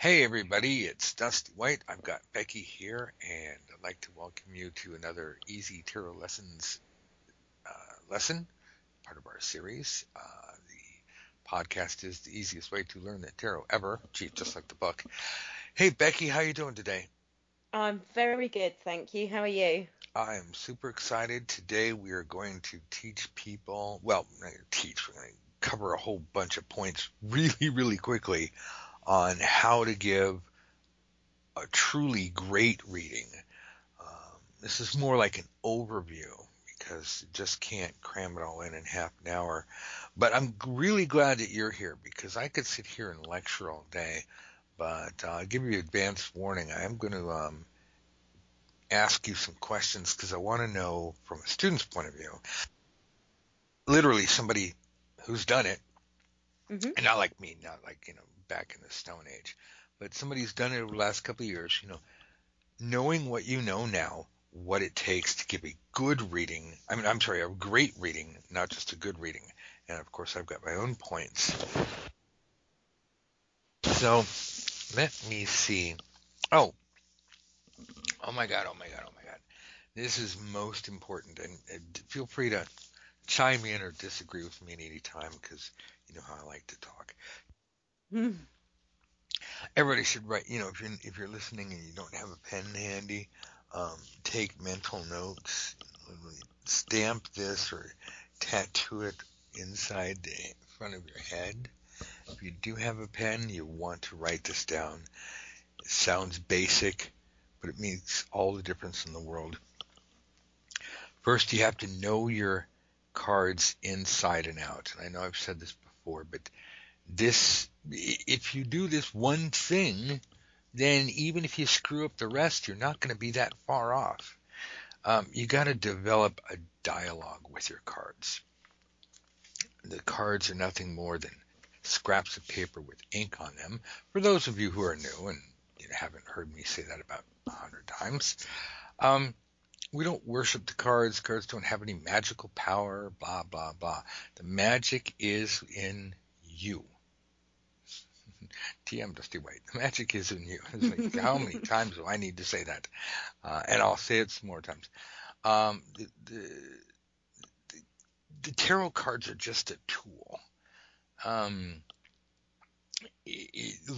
Hey everybody, it's Dusty White. I've got Becky here, and I'd like to welcome you to another Easy Tarot Lessons lesson, part of our series. The podcast is the easiest way to learn the tarot ever. Gee, just like the book. Hey Becky, how you doing today? I'm very good, thank you. How are you? I am super excited. Today we are going to teach people, well, not teach, we're going to cover a whole bunch of points really quickly on how to give a truly great reading. This is more like an overview because you just can't cram it all in half an hour. But I'm really glad that you're here because I could sit here and lecture all day. But I'll give you advance warning. I am going to ask you some questions because I want to know from a student's point of view, literally somebody who's done it, and not like me, not like, you know, back in the Stone Age, but somebody's done it over the last couple of years, you know, knowing what you know now, what it takes to give a good reading, a great reading, not just a good reading. And of course, I've got my own points. So let me see. Oh my God. This is most important. And feel free to chime in or disagree with me at any time because you know how I like to talk. Everybody should write, you know, if you're listening and you don't have a pen handy, take mental notes, stamp this or tattoo it inside the front of your head. If you do have a pen, you want to write this down. It sounds basic, but it makes all the difference in the world. First, you have to know your cards inside and out. And I know I've said this before, but this, if you do this one thing, then even if you screw up the rest, you're not going to be that far off. You got to develop a dialogue with your cards. The cards are nothing more than scraps of paper with ink on them. For those of you who are new and you haven't heard me say that about 100 times, we don't worship the cards. Cards don't have any magical power, blah, blah, blah. The magic is in you. TM Dusty White. The magic is in you. It's like, how many times do I need to say that? And I'll say it some more times. The tarot cards are just a tool.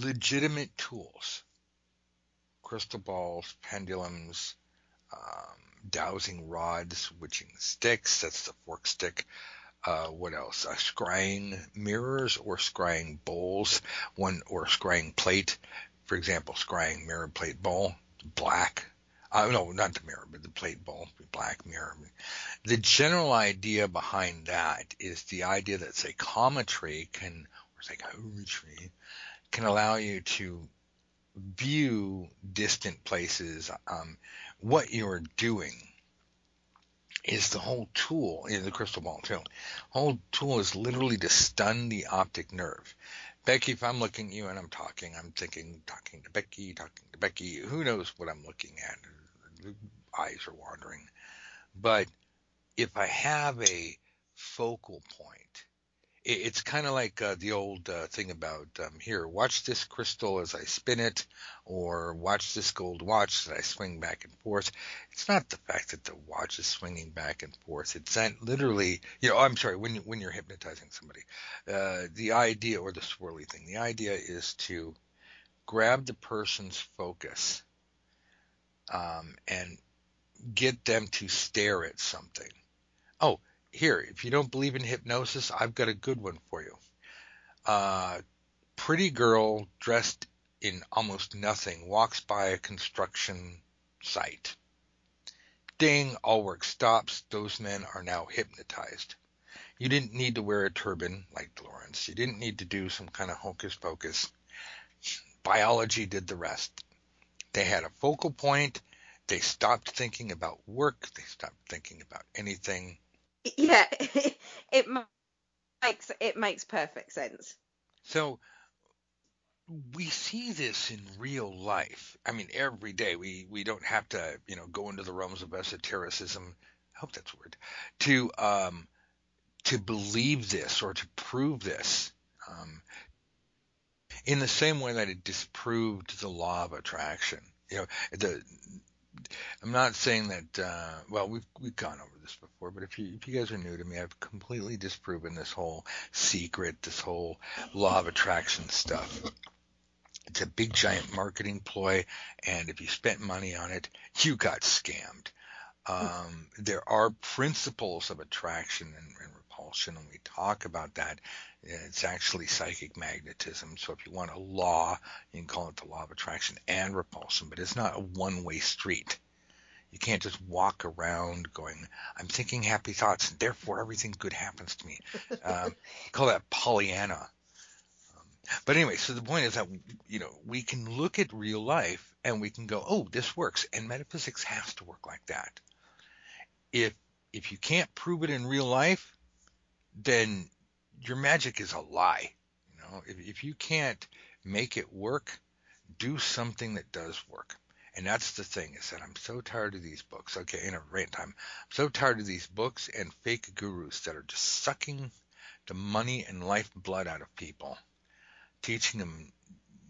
Legitimate tools. Crystal balls, pendulums, dowsing rods, witching sticks. That's the fork stick. What else? Scrying mirrors or scrying bowls, or scrying plate. For example, scrying mirror plate bowl, black. No, not the mirror, but the plate bowl, black mirror. The general idea behind that is the idea that psychometry can allow you to view distant places. What you are doing is the whole tool in the crystal ball too. Whole tool is literally to stun the optic nerve. Becky, if I'm looking at you and I'm talking, I'm thinking, talking to Becky. Who knows what I'm looking at? Eyes are wandering. But if I have a focal point, it's kind of like the old thing about here, watch this crystal as I spin it, or watch this gold watch that I swing back and forth. It's not the fact that the watch is swinging back and forth. It's that literally, you know, when you're hypnotizing somebody, the idea, or the swirly thing, the idea is to grab the person's focus and get them to stare at something. Oh, here, if you don't believe in hypnosis, I've got a good one for you. Pretty girl dressed in almost nothing walks by a construction site. Ding, all work stops. Those men are now hypnotized. You didn't need to wear a turban like DeLorence. You didn't need to do some kind of hocus pocus. Biology did the rest. They had a focal point. They stopped thinking about work. They stopped thinking about anything. Yeah, it makes perfect sense. So we see this in real life. I mean, every day we don't have to, you know, go into the realms of esotericism. I hope that's a word, to believe this or to prove this. in the same way that it disproved the law of attraction. You know, I'm not saying that. Well, we've gone over this before, but if you guys are new to me, I've completely disproven this whole secret, this whole law of attraction stuff. It's a big giant marketing ploy, and if you spent money on it, you got scammed. There are principles of attraction and repulsion, and we talk about that. It's actually psychic magnetism. So if you want a law, you can call it the law of attraction and repulsion, but it's not a one-way street. You can't just walk around going, I'm thinking happy thoughts, and therefore everything good happens to me. Call that Pollyanna. But anyway, so the point is that, you know, we can look at real life and we can go, oh, this works. And metaphysics has to work like that. If you can't prove it in real life, then your magic is a lie. You know, if you can't make it work, do something that does work. And that's the thing, is that I'm so tired of these books. Okay, in a rant time. I'm so tired of these books and fake gurus that are just sucking the money and lifeblood out of people, teaching them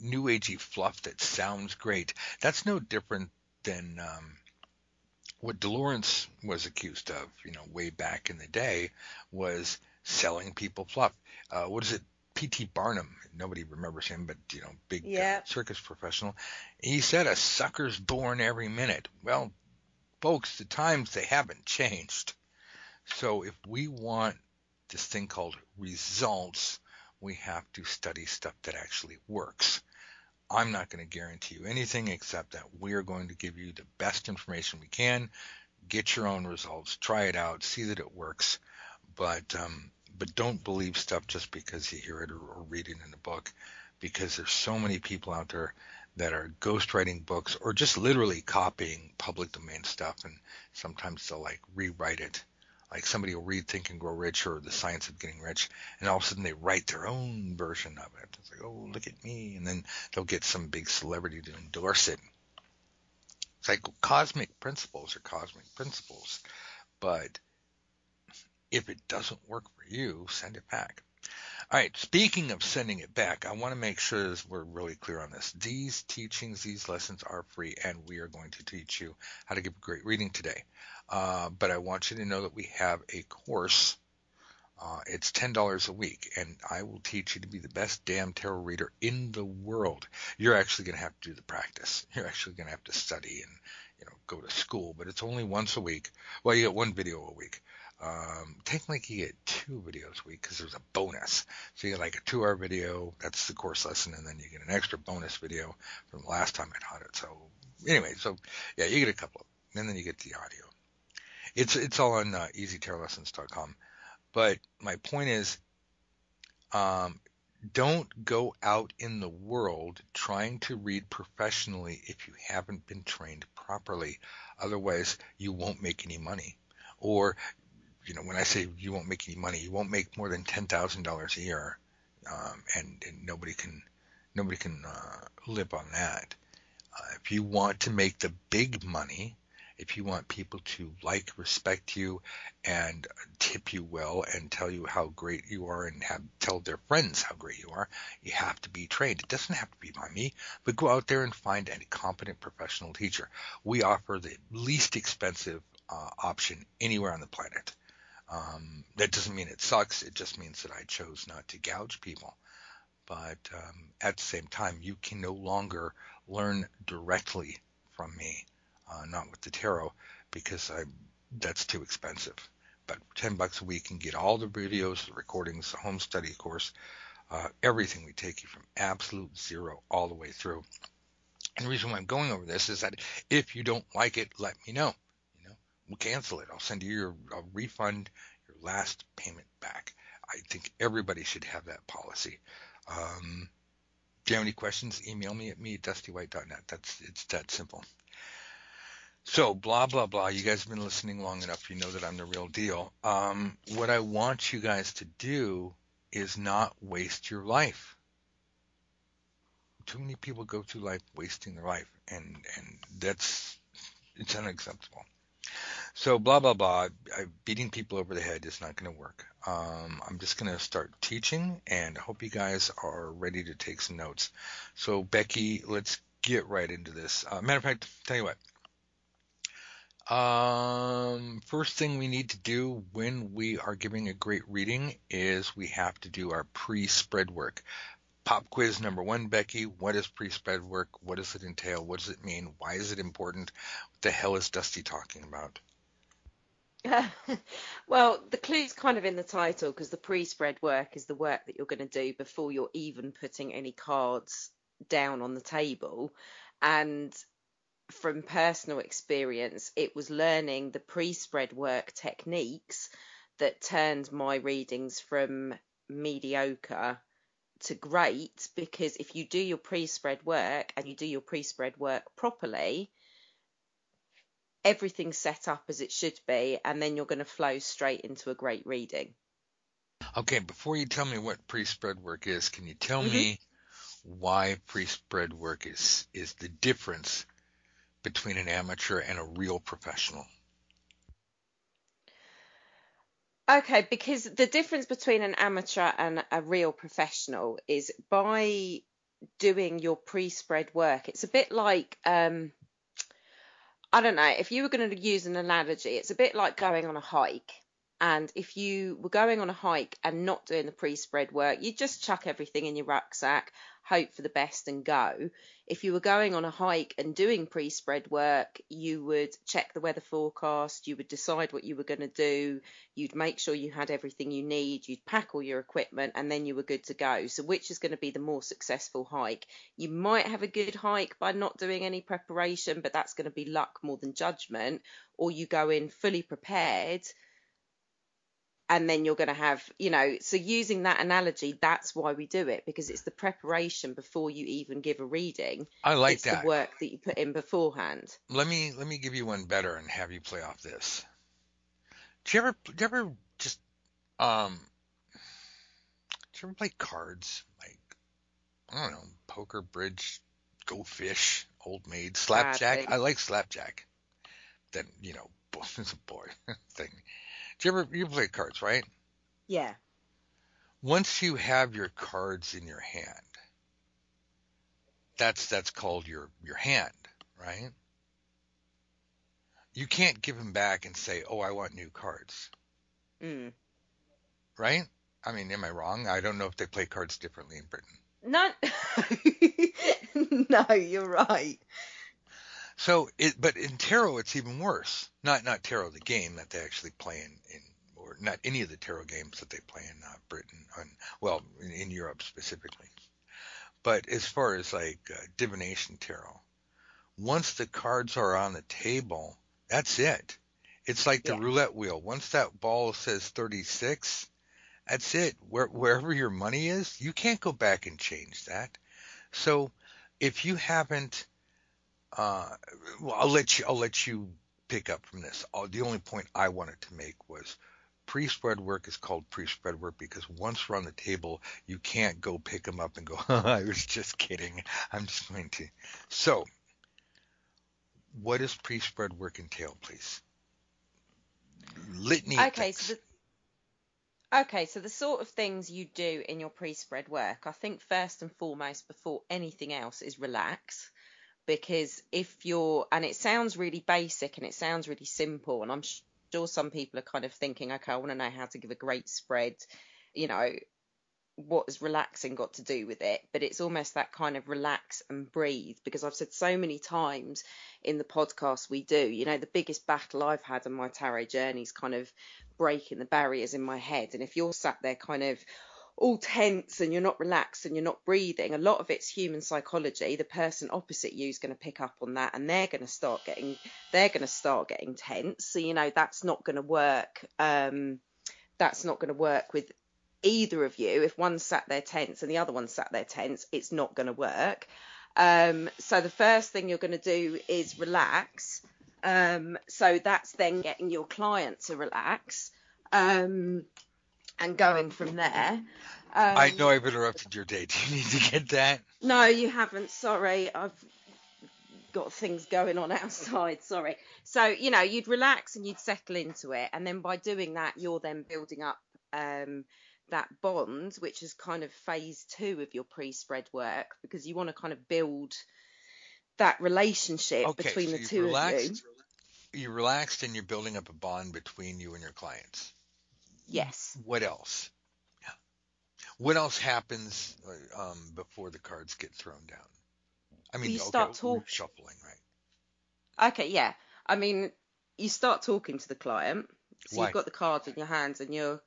new agey fluff that sounds great. That's no different than what DeLorence was accused of, you know, way back in the day, was selling people fluff. What is it? P.T. Barnum. Nobody remembers him, but, you know, big circus professional. He said a sucker's born every minute. Well, folks, the times, they haven't changed. So if we want this thing called results, we have to study stuff that actually works. I'm not going to guarantee you anything except that we're going to give you the best information we can. Get your own results. Try it out. See that it works. But don't believe stuff just because you hear it or read it in a book, because there's so many people out there that are ghostwriting books or just literally copying public domain stuff, and sometimes they'll like rewrite it. Like somebody will read Think and Grow Rich or The Science of Getting Rich, and all of a sudden they write their own version of it. It's like, oh, look at me. And then they'll get some big celebrity to endorse it. It's like cosmic principles are cosmic principles. But if it doesn't work for you, send it back. All right, speaking of sending it back, I want to make sure we're really clear on this. These teachings, these lessons are free, and we are going to teach you how to give a great reading today. But I want you to know that we have a course. It's $10 a week, and I will teach you to be the best damn tarot reader in the world. You're actually going to have to do the practice. You're actually going to have to study and, you know, go to school, but it's only once a week. Well, you get one video a week. Technically you get two videos a week because there's a bonus. So you get like a 2-hour video, that's the course lesson, and then you get an extra bonus video from the last time I taught it. So anyway, so yeah, you get a couple of them, and then you get the audio. It's all on easytarotlessons.com. But my point is, don't go out in the world trying to read professionally if you haven't been trained properly. Otherwise, you won't make any money. Or, you know, when I say you won't make any money, you won't make more than $10,000 a year, and nobody can live on that. If you want to make the big money, if you want people to like, respect you, and tip you well, and tell you how great you are, and tell their friends how great you are, you have to be trained. It doesn't have to be by me, but go out there and find a competent professional teacher. We offer the least expensive option anywhere on the planet. That doesn't mean it sucks. It just means that I chose not to gouge people. But at the same time, you can no longer learn directly from me, not with the tarot, because that's too expensive. But $10 a week, you can get all the videos, the recordings, the home study course, everything. We take you from absolute zero all the way through. And the reason why I'm going over this is that if you don't like it, let me know. We'll cancel it. I'll send you I'll refund your last payment back. I think everybody should have that policy. Do you have any questions? Email me at dustywhite.net. It's that simple. So blah, blah, blah. You guys have been listening long enough. You know that I'm the real deal. What I want you guys to do is not waste your life. Too many people go through life wasting their life, and that's unacceptable. So blah, blah, blah. Beating people over the head is not going to work. I'm just going to start teaching, and I hope you guys are ready to take some notes. So, Becky, let's get right into this. Matter of fact, tell you what. First thing we need to do when we are giving a great reading is we have to do our pre-spread work. Pop quiz number one, Becky, what is pre-spread work? What does it entail? What does it mean? Why is it important? What the hell is Dusty talking about? Well, the clue's kind of in the title, because the pre-spread work is the work that you're going to do before you're even putting any cards down on the table. And from personal experience, it was learning the pre-spread work techniques that turned my readings from mediocre to great, because if you do your pre-spread work and you do your pre-spread work properly, everything's set up as it should be, and then you're going to flow straight into a great reading. Okay, before you tell me what pre-spread work is, can you tell me why pre-spread work is the difference between an amateur and a real professional? Okay, because the difference between an amateur and a real professional is by doing your pre-spread work, it's a bit like, I don't know, if you were going to use an analogy, it's a bit like going on a hike. And if you were going on a hike and not doing the pre-spread work, you just chuck everything in your rucksack, hope for the best and go. If you were going on a hike and doing pre-spread work, you would check the weather forecast, you would decide what you were going to do, you'd make sure you had everything you need, you'd pack all your equipment, and then you were good to go. So which is going to be the more successful hike? You might have a good hike by not doing any preparation, but that's going to be luck more than judgment. Or you go in fully prepared, and then you're going to have, you know, so using that analogy, that's why we do it, because it's the preparation before you even give a reading. I like it's that. It's the work that you put in beforehand. Let me give you one better and have you play off this. Do you ever play cards? Like, I don't know, poker, bridge, go fish, old maid, slapjack. I like slapjack. Then, you know, it's a boy thing. You play cards, right? Yeah. Once you have your cards in your hand, that's called your hand, right? You can't give them back and say, "Oh, I want new cards." Mm. Right? I mean, am I wrong? I don't know if they play cards differently in Britain. No. No, you're right. So, but in tarot, it's even worse. Not tarot, the game that they actually play in or not any of the tarot games that they play in Britain, in Europe specifically. But as far as like divination tarot, once the cards are on the table, that's it. It's like the roulette wheel. Once that ball says 36, that's it. Wherever your money is, you can't go back and change that. So, if you haven't I'll let you pick up from this. The only point I wanted to make was pre-spread work is called pre-spread work because once we're on the table, you can't go pick them up and go, I was just kidding. I'm just going to. So what does pre-spread work entail, please? Litany. Okay, so the sort of things you do in your pre-spread work, I think first and foremost, before anything else, is relax. Because and it sounds really basic and it sounds really simple, and I'm sure some people are kind of thinking, okay, I want to know how to give a great spread, you know, what has relaxing got to do with it? But it's almost that kind of relax and breathe, because I've said so many times in the podcast we do, you know, the biggest battle I've had on my tarot journey is kind of breaking the barriers in my head. And if you're sat there kind of all tense and you're not relaxed and you're not breathing, a lot of it's human psychology. The person opposite you is going to pick up on that, and they're going to start getting tense. So, you know, that's not going to work. That's not going to work with either of you. If one sat there tense and the other one sat there tense, it's not going to work. So the first thing you're going to do is relax. So that's then getting your client to relax. And going from there. I know I've interrupted your day. Do you need to get that? No, you haven't. Sorry. I've got things going on outside, sorry. So, you know, you'd relax and you'd settle into it. And then by doing that, you're then building up that bond, which is kind of phase 2 of your pre-spread work, because you want to kind of build that relationship between the two of you. You're relaxed and you're building up a bond between you and your clients. Yes. What else? Yeah. What else happens before the cards get thrown down? I mean, you start shuffling, right? Okay, yeah. I mean, you start talking to the client. So why? You've got the cards in your hands and you're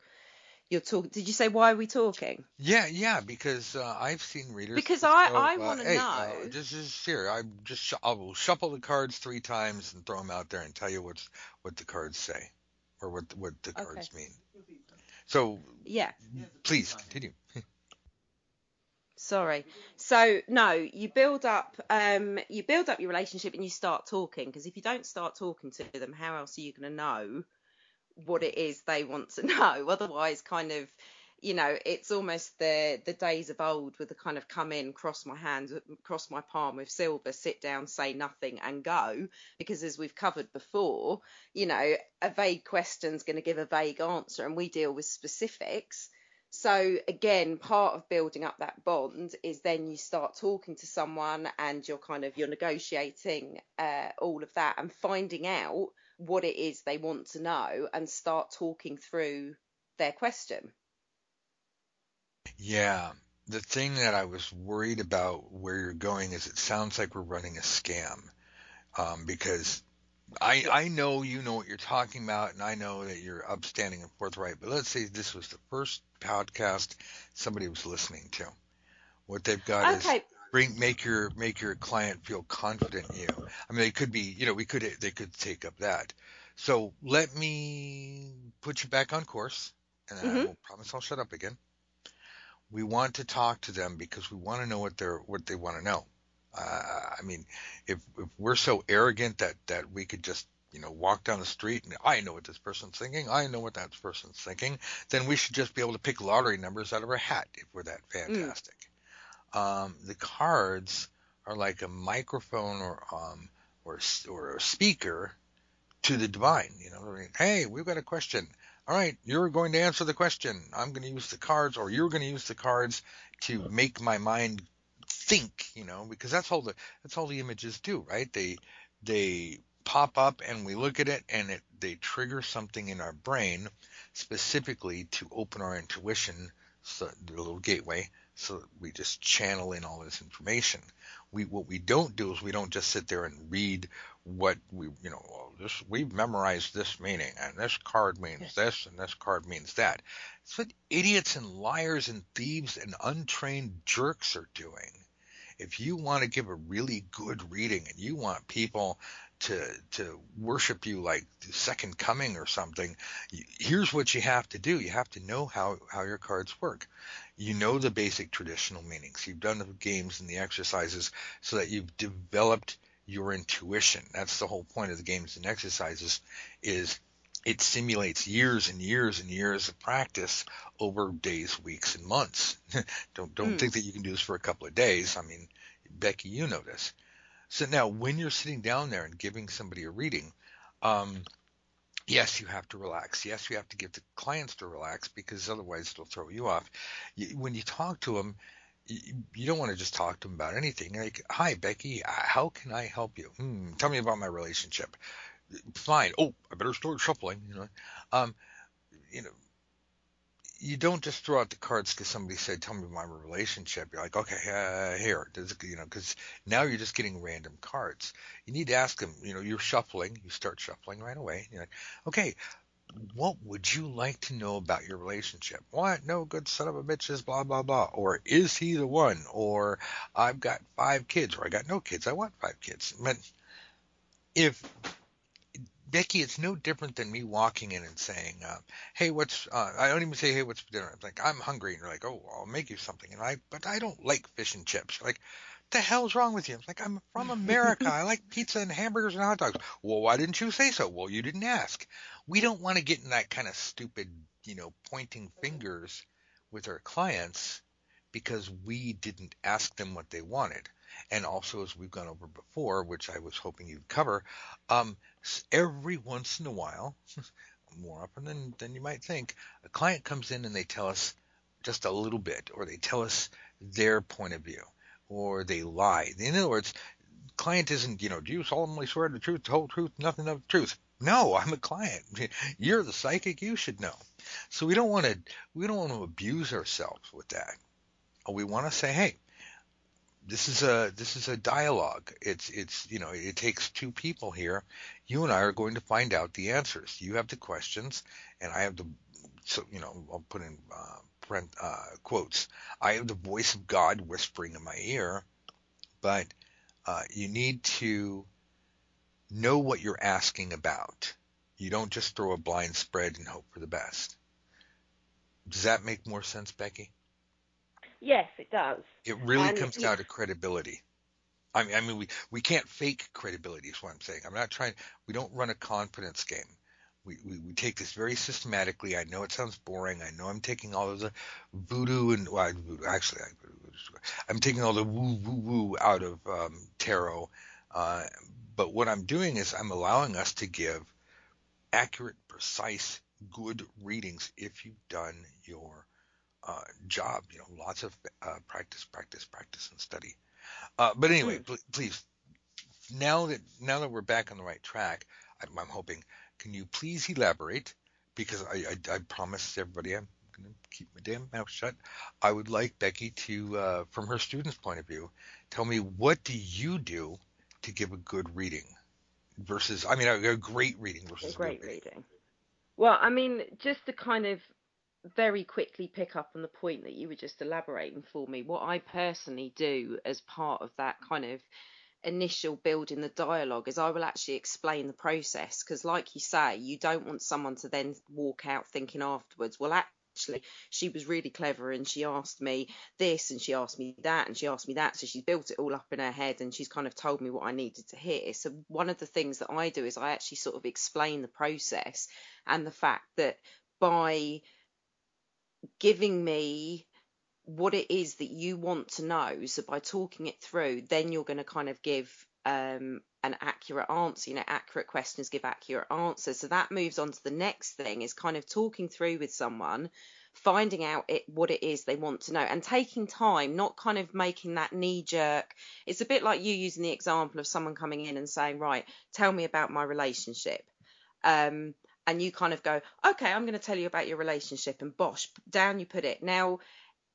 talking. Did you say why are we talking? Yeah, because I've seen readers. Because I want to know. This is serious. I will shuffle the cards 3 times and throw them out there and tell you what the cards say or what the cards mean. So yeah, please continue. Sorry. So no, you build up your relationship and you start talking, because if you don't start talking to them, how else are you going to know what it is they want to know? Otherwise, kind of, you know, it's almost the days of old with the kind of come in, cross my hands, cross my palm with silver, sit down, say nothing and go. Because as we've covered before, you know, a vague question's going to give a vague answer, and we deal with specifics. So again, part of building up that bond is then you start talking to someone and you're negotiating all of that and finding out what it is they want to know and start talking through their question. Yeah. The thing that I was worried about where you're going is it sounds like we're running a scam, because I know you know what you're talking about, and I know that you're upstanding and forthright, but let's say this was the first podcast somebody was listening to. What they've got is make your client feel confident in you. I mean, they could be, you know, they could take up that. So let me put you back on course, and I will promise I'll shut up again. We want to talk to them because we want to know what they want to know. I mean, if we're so arrogant that we could just, you know, walk down the street and I know what this person's thinking, I know what that person's thinking, then we should just be able to pick lottery numbers out of our hat if we're that fantastic. The cards are like a microphone or a speaker to the divine. You know, hey, we've got a question. All right, you're going to answer the question. I'm going to use the cards, or you're going to use the cards to make my mind think, you know, because that's all the images do, right? They pop up and we look at it, and they trigger something in our brain specifically to open our intuition, so the little gateway, so we just channel in all this information. What we don't do is we don't just sit there and read what we, you know, we've memorized this meaning, and this card means this, and this card means that. It's what idiots and liars and thieves and untrained jerks are doing. If you want to give a really good reading and you want people to worship you like the second coming or something, here's what you have to do. You have to know how your cards work. You know the basic traditional meanings. You've done the games and the exercises so that you've developed your intuition. That's the whole point of the games and exercises, is it simulates years and years and years of practice over days, weeks, and months. Don't think that you can do this for a couple of days. I mean, Becky, you know this. So now when you're sitting down there and giving somebody a reading, yes, you have to relax. Yes, you have to get the clients to relax, because otherwise it'll throw you off. When you talk to them, you don't want to just talk to them about anything. Like, hi, Becky, how can I help you? Tell me about my relationship. Fine. Oh, I better start shuffling. You know, you don't just throw out the cards because somebody said, "Tell me about my relationship." You're like, "Okay, here," you know, because now you're just getting random cards. You need to ask them. You know, you're shuffling. You start shuffling right away. You're like, "Okay, what would you like to know about your relationship?" What? No good son of a bitch is blah, blah, blah. Or is he the one? Or I've got 5 kids, or I got no kids. I want 5 kids. But if Becky, it's no different than me walking in and saying, hey, I don't even say, hey, what's for dinner? I'm like, I'm hungry. And you're like, oh, I'll make you something. And but I don't like fish and chips. You're like, what the hell's wrong with you? I'm like, I'm from America. I like pizza and hamburgers and hot dogs. Well, why didn't you say so? Well, you didn't ask. We don't want to get in that kind of stupid, you know, pointing fingers with our clients because we didn't ask them what they wanted. and also, as we've gone over before, which I was hoping you'd cover, every once in a while, more often than you might think, a client comes in and they tell us just a little bit, or they tell us their point of view, or they lie. In other words, client isn't, do you solemnly swear the truth, the whole truth, nothing of the truth? No, I'm a client. You're the psychic. You should know. So we don't want to abuse ourselves with that. We want to say, hey, this is a dialogue. It takes two people here. You and I are going to find out the answers. You have the questions, and I have the, I'll put in quotes. I have the voice of God whispering in my ear, but you need to know what you're asking about. You don't just throw a blind spread and hope for the best. Does that make more sense, Becky? Yes, it does. It really comes down to credibility. I mean, we can't fake credibility is what I'm saying. I'm not trying. We don't run a confidence game. We take this very systematically. I know it sounds boring. I know I'm taking all of the I'm taking all the woo-woo-woo out of tarot. But what I'm doing is I'm allowing us to give accurate, precise, good readings if you've done your job. Lots of practice, and study. But anyway, please, now that we're back on the right track, I'm hoping, can you please elaborate? Because I promised everybody I'm going to keep my damn mouth shut. I would like Becky to, from her student's point of view, tell me, what do to give a good reading versus, a great reading versus a great reading? Well, just to kind of very quickly pick up on the point that you were just elaborating for me, what I personally do as part of that kind of initial building the dialogue is I will actually explain the process, because like you say, you don't want someone to then walk out thinking afterwards, well, actually, she was really clever and she asked me this and she asked me that and she asked me that. So she's built it all up in her head and she's kind of told me what I needed to hear. So one of the things that I do is I actually sort of explain the process, and the fact that by giving me what it is that you want to know, so by talking it through, then you're going to kind of give an accurate answer. Accurate questions give accurate answers. So that moves on to the next thing, is kind of talking through with someone, finding out what it is they want to know, and taking time, not kind of making that knee jerk. It's a bit like you using the example of someone coming in and saying, right, tell me about my relationship. And you kind of go, okay, I'm going to tell you about your relationship, and bosh, down you put it. Now,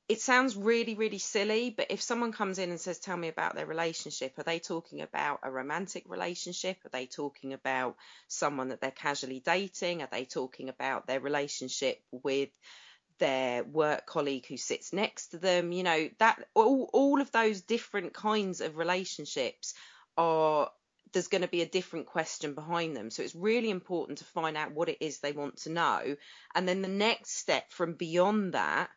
it sounds really, really silly, but if someone comes in and says, tell me about their relationship, are they talking about a romantic relationship? Are they talking about someone that they're casually dating? Are they talking about their relationship with their work colleague who sits next to them? That all of those different kinds of relationships are, there's going to be a different question behind them. So it's really important to find out what it is they want to know. And then the next step from beyond that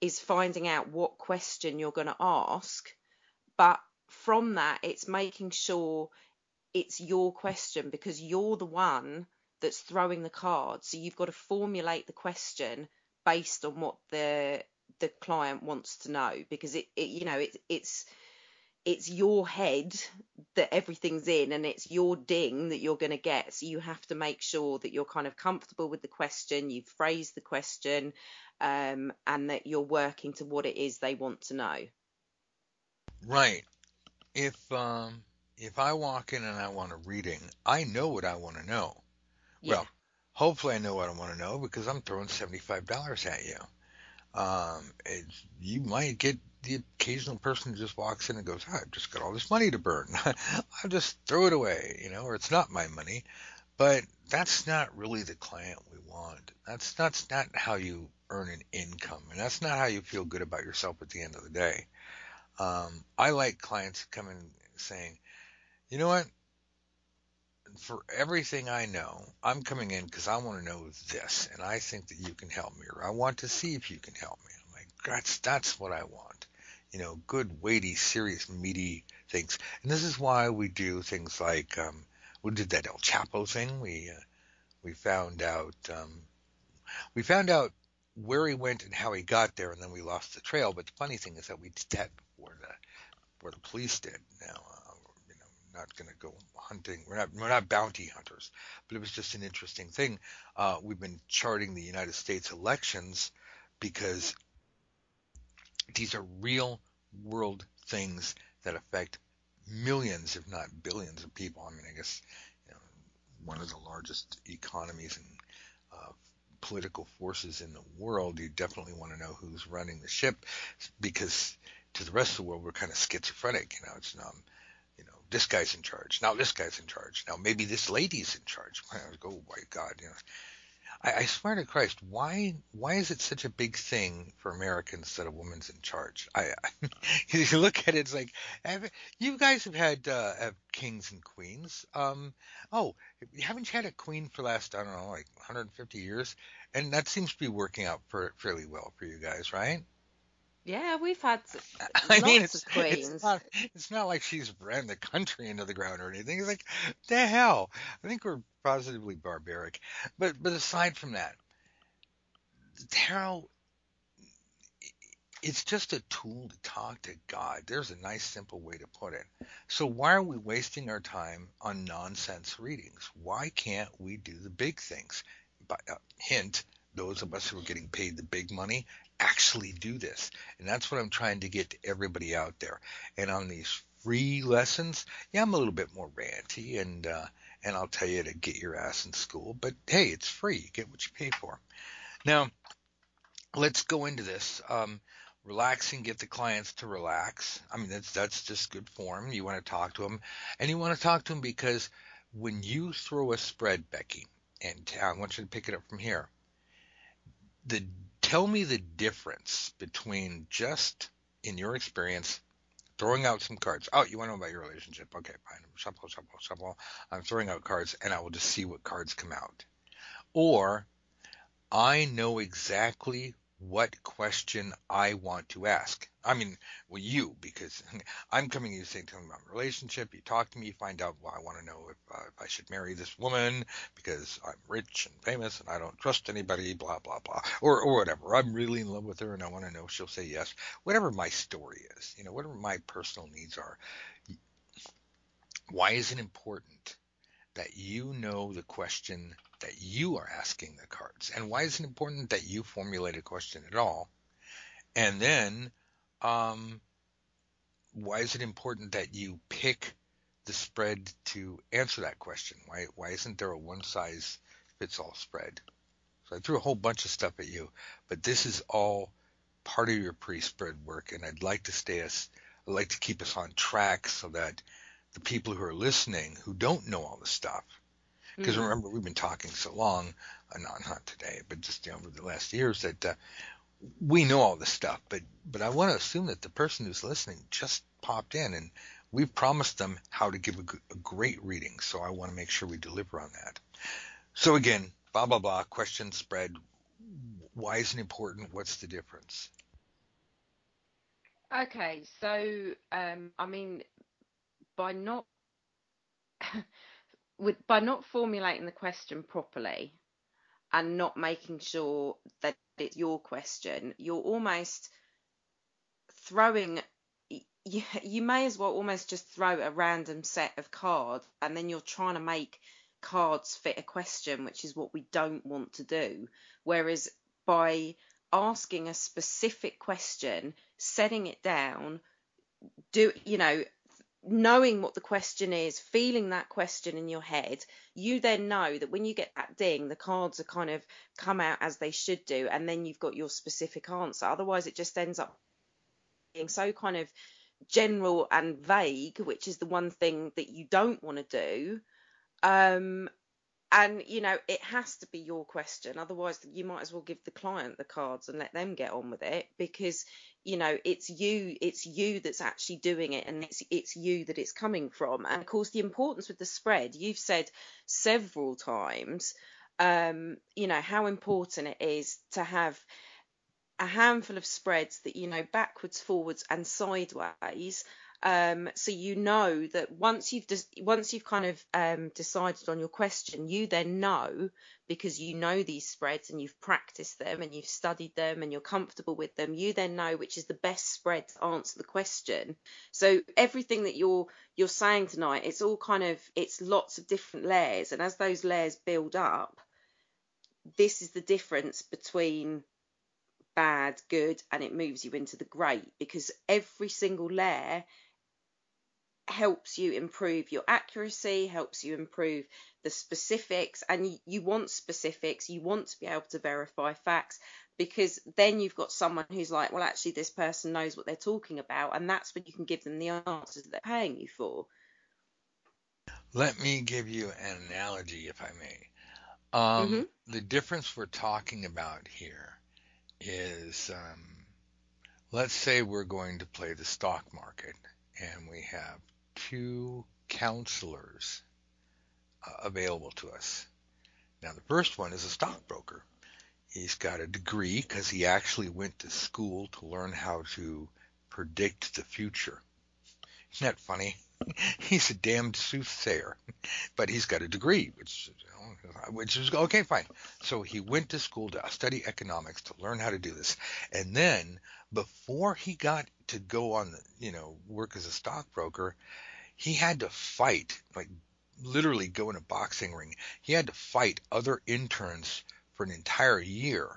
is finding out what question you're going to ask. But from that, it's making sure it's your question, because you're the one that's throwing the card. So you've got to formulate the question based on what the client wants to know, because it's your head that everything's in, and it's your ding that you're going to get. So you have to make sure that you're kind of comfortable with the question, you've phrased the question, and that you're working to what it is they want to know. Right. If I walk in and I want a reading, I know what I want to know. Yeah. Well, hopefully I know what I want to know, because I'm throwing $75 at you. You might get the occasional person who just walks in and goes, I've just got all this money to burn. I'll just throw it away, or it's not my money. But that's not really the client we want. That's not how you earn an income, and that's not how you feel good about yourself at the end of the day. I like clients coming saying, you know what, for everything I know, I'm coming in because I want to know this, and I think that you can help me, or I want to see if you can help me. I'm like, that's what I want. Good, weighty, serious, meaty things. And this is why we do things like we did that El Chapo thing. We found out where he went and how he got there, and then we lost the trail. But the funny thing is that we did that before the or the police did. Now, not going to go hunting. We're not bounty hunters, but it was just an interesting thing. We've been charting the United States elections because these are real world things that affect millions, if not billions, of people. I mean, I guess one of the largest economies and political forces in the world. You definitely want to know who's running the ship, because to the rest of the world, we're kind of schizophrenic. It's this guy's in charge. Now this guy's in charge. Now maybe this lady's in charge. I was like, oh my God, I swear to Christ, why is it such a big thing for Americans that a woman's in charge? You look at it, it's like, you guys have had kings and queens. Haven't you had a queen for last, I don't know, like 150 years? And that seems to be working out fairly well for you guys, right? Yeah, we've had lots of queens. It's not like she's ran the country into the ground or anything. It's like, the hell? I think we're positively barbaric. But aside from that, tarot, it's just a tool to talk to God. There's a nice, simple way to put it. So why are we wasting our time on nonsense readings? Why can't we do the big things? But, hint, those of us who are getting paid the big money actually do this. And that's what I'm trying to get to everybody out there. And on these free lessons, I'm a little bit more ranty, and I'll tell you to get your ass in school, but hey, it's free. You get what you pay for. Now, let's go into this. Relaxing, get the clients to relax. I mean, that's just good form. You want to talk to them, and you want to talk to them because when you throw a spread, Becky, and I want you to pick it up from here, tell me the difference between just, in your experience, throwing out some cards. Oh, you want to know about your relationship? Okay, fine. Shuffle. I'm throwing out cards, and I will just see what cards come out. Or I know exactly what question I want to ask. I mean, well, you, because I'm coming to you saying, tell me about my relationship. You talk to me, you find out, well, I want to know if I should marry this woman because I'm rich and famous and I don't trust anybody, blah, blah, blah, or whatever. I'm really in love with her and I want to know if she'll say yes. Whatever my story is, whatever my personal needs are, why is it important that you know the question that you are asking the cards? And why is it important that you formulate a question at all? And then why is it important that you pick the spread to answer that question? Why isn't there a one-size-fits-all spread? So I threw a whole bunch of stuff at you, but this is all part of your pre-spread work, and I'd like to keep us on track so that the people who are listening who don't know all this stuff, because remember, we've been talking so long, not today, but just over the last years, that we know all this stuff. But I want to assume that the person who's listening just popped in, and we've promised them how to give a great reading, so I want to make sure we deliver on that. So again, blah, blah, blah, question, spread, why is it important, what's the difference? Okay, so, by not formulating the question properly and not making sure that it's your question, you're almost throwing, you may as well almost just throw a random set of cards, and then you're trying to make cards fit a question, which is what we don't want to do. Whereas by asking a specific question, setting it down, knowing what the question is, feeling that question in your head, you then know that when you get that ding, the cards are kind of come out as they should do, and then you've got your specific answer. Otherwise, it just ends up being so kind of general and vague, which is the one thing that you don't want to do. It has to be your question. Otherwise, you might as well give the client the cards and let them get on with it, because, it's you that's actually doing it, and it's you that it's coming from. And of course, the importance with the spread, you've said several times, how important it is to have a handful of spreads that, backwards, forwards and sideways, So you know that once you've kind of decided on your question, you then know, because you know these spreads and you've practiced them and you've studied them and you're comfortable with them, you then know which is the best spread to answer the question. So everything that you're saying tonight, it's all kind of, it's lots of different layers, and as those layers build up, this is the difference between bad, good, and it moves you into the great, because every single layer helps you improve your accuracy, helps you improve the specifics, and you want specifics, you want to be able to verify facts, because then you've got someone who's like, well, actually this person knows what they're talking about, and that's when you can give them the answers that they're paying you for. Let me give you an analogy, if I may. The difference we're talking about here is, let's say we're going to play the stock market, and we have two counselors available to us. Now, the first one is a stockbroker. He's got a degree because he actually went to school to learn how to predict the future. Isn't that funny? He's a damned soothsayer, but he's got a degree, which is okay, fine. So he went to school to study economics to learn how to do this, and then before he got to go on, work as a stockbroker, he had to fight, like literally go in a boxing ring. He had to fight other interns for an entire year.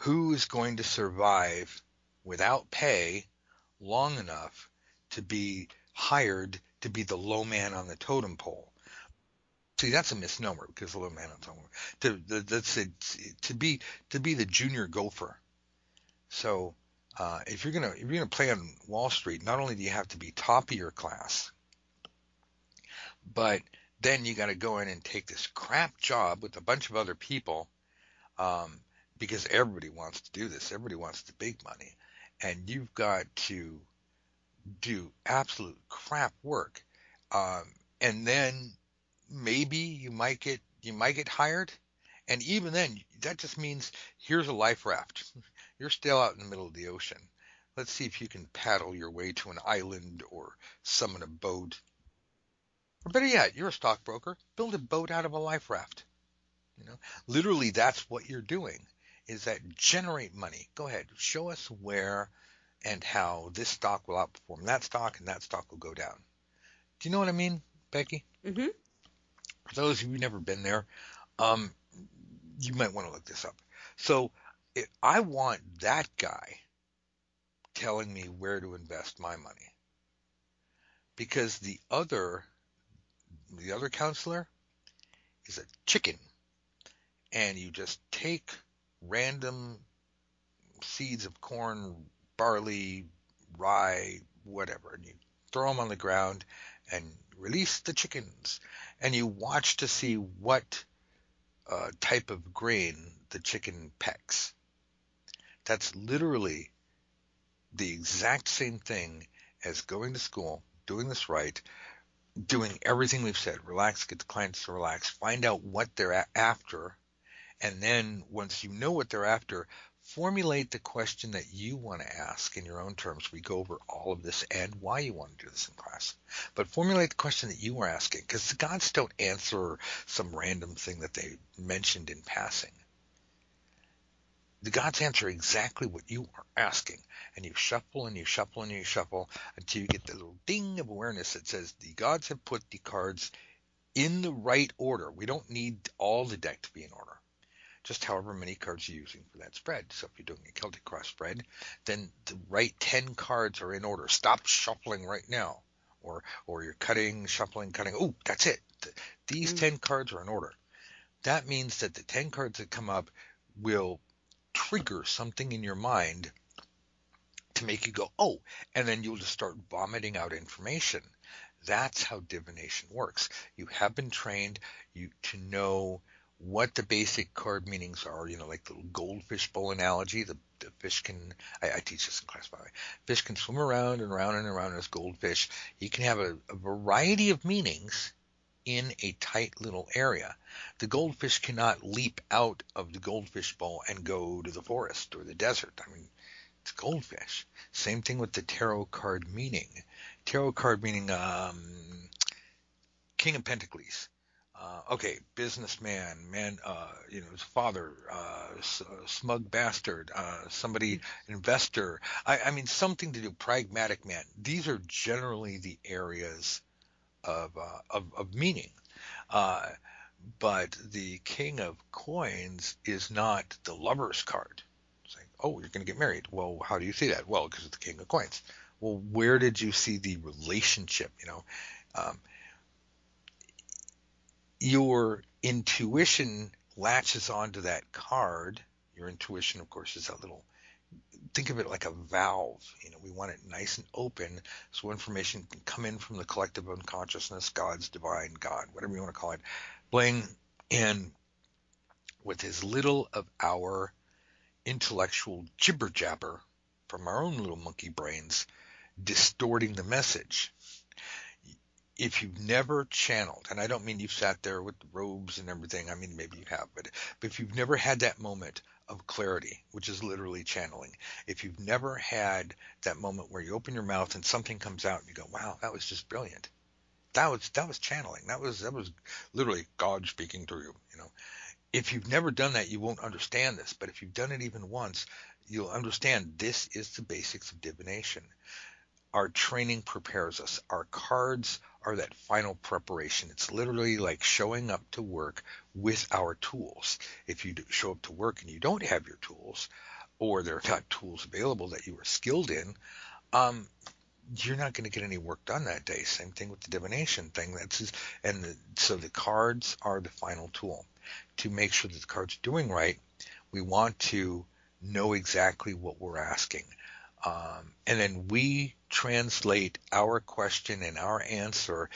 Who is going to survive without pay long enough to be hired to be the low man on the totem pole? See, that's a misnomer, because the low man on the totem pole, to be the junior gopher. So if you're gonna play on Wall Street, not only do you have to be top of your class, but then you got to go in and take this crap job with a bunch of other people, because everybody wants to do this. Everybody wants the big money, and you've got to do absolute crap work, and then maybe you might get hired, and even then that just means here's a life raft. You're still out in the middle of the ocean. Let's see if you can paddle your way to an island or summon a boat. Or better yet, you're a stockbroker. Build a boat out of a life raft. Literally, that's what you're doing. Is that generate money? Go ahead, show us where and how this stock will outperform that stock, and that stock will go down. Do you know what I mean, Becky? Mm-hmm. For those of you who've never been there, you might want to look this up. So I want that guy telling me where to invest my money, because the other counselor is a chicken, and you just take random seeds of corn, barley, rye, whatever, and you throw them on the ground and release the chickens, and you watch to see what type of grain the chicken pecks. That's literally the exact same thing as going to school, doing this right, doing everything we've said. Relax, get the clients to relax, find out what they're after, and then once you know what they're after, formulate the question that you want to ask in your own terms. We go over all of this and why you want to do this in class. But formulate the question that you are asking, because the gods don't answer some random thing that they mentioned in passing. The gods answer exactly what you are asking. And you shuffle and you shuffle and you shuffle until you get the little ding of awareness that says the gods have put the cards in the right order. We don't need all the deck to be in order. Just however many cards you're using for that spread. So if you're doing a Celtic Cross spread, then the right 10 cards are in order. Stop shuffling right now. Or you're cutting, shuffling, cutting. Oh, that's it. These 10 cards are in order. That means that the 10 cards that come up will trigger something in your mind to make you go, oh, and then you'll just start vomiting out information. That's how divination works. You have been trained to know what the basic card meanings are, like the goldfish bowl analogy. The fish can, I teach this in class, by the way. Fish can swim around and around and around as goldfish. He can have a variety of meanings in a tight little area. The goldfish cannot leap out of the goldfish bowl and go to the forest or the desert. I mean, goldfish. Same thing with the tarot card meaning. Tarot card meaning King of Pentacles. Okay, businessman, father, smug bastard, somebody, investor. I mean, something to do, pragmatic man. These are generally the areas of meaning. But the King of Coins is not the lover's card. It's like, oh, you're going to get married. Well, how do you see that? Well, because it's the King of Coins. Well, where did you see the relationship? Your intuition latches onto that card. Your intuition, of course, is that little, think of it like a valve. We want it nice and open so information can come in from the collective unconsciousness, God's divine God, whatever you want to call it, bling. And with as little of our intellectual jibber jabber from our own little monkey brains distorting the message. If you've never channeled, and I don't mean you've sat there with the robes and everything. I mean, maybe you have, but if you've never had that moment of clarity, which is literally channeling, if you've never had that moment where you open your mouth and something comes out and you go, wow, that was just brilliant. That was channeling. That was literally God speaking through you, If you've never done that, you won't understand this. But if you've done it even once, you'll understand this is the basics of divination. Our training prepares us. Our cards are that final preparation. It's literally like showing up to work with our tools. If you show up to work and you don't have your tools, or there are not tools available that you are skilled in, you're not going to get any work done that day. Same thing with the divination thing. So the cards are the final tool. To make sure that the card's doing right, we want to know exactly what we're asking. And then we translate our question and our answer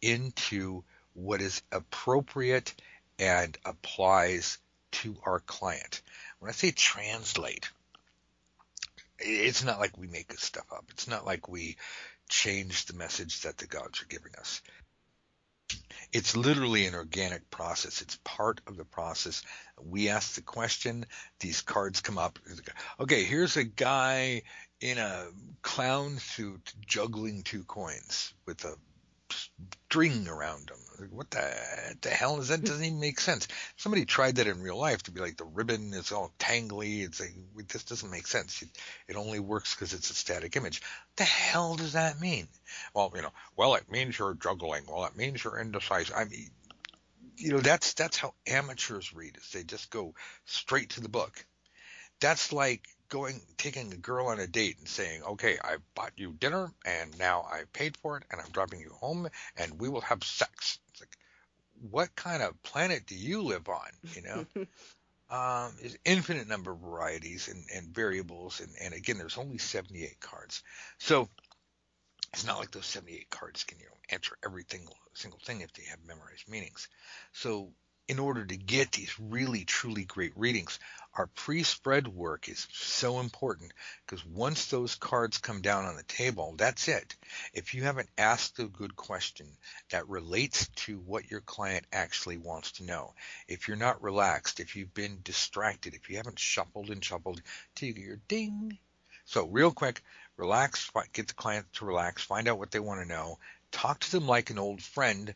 into what is appropriate and applies to our client. When I say translate, it's not like we make this stuff up. It's not like we change the message that the gods are giving us. It's literally an organic process. It's part of the process. We ask the question. These cards come up. Okay, here's a guy in a clown suit juggling two coins with a string around him. What the hell is that? Doesn't even make sense. Somebody tried that in real life to be like the ribbon is all tangly. It's like, this doesn't make sense. It only works because it's a static image. What the hell does that mean? Well, it means you're juggling. Well, it means you're indecisive. I mean, that's how amateurs read, is they just go straight to the book. That's like taking a girl on a date and saying, okay, I bought you dinner and now I paid for it and I'm dropping you home and we will have sex. It's like, what kind of planet do you live on? There's infinite number of varieties and variables. And again, there's only 78 cards. So it's not like those 78 cards can, answer every single thing if they have memorized meanings. So in order to get these really, truly great readings, our pre-spread work is so important, because once those cards come down on the table, that's it. If you haven't asked a good question that relates to what your client actually wants to know, if you're not relaxed, if you've been distracted, if you haven't shuffled till you get your ding. So real quick, relax, get the client to relax, find out what they want to know, talk to them like an old friend.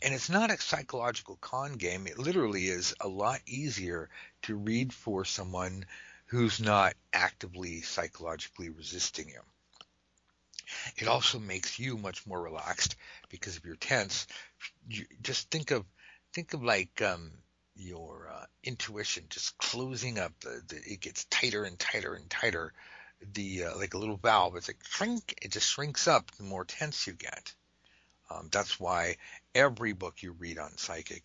And it's not a psychological con game. It literally is a lot easier to read for someone who's not actively psychologically resisting you. It also makes you much more relaxed, because if you're tense, you just think of like your intuition just closing up. It gets tighter and tighter and tighter. Like a little valve, it's like shrink. It just shrinks up the more tense you get. That's why every book you read on psychic,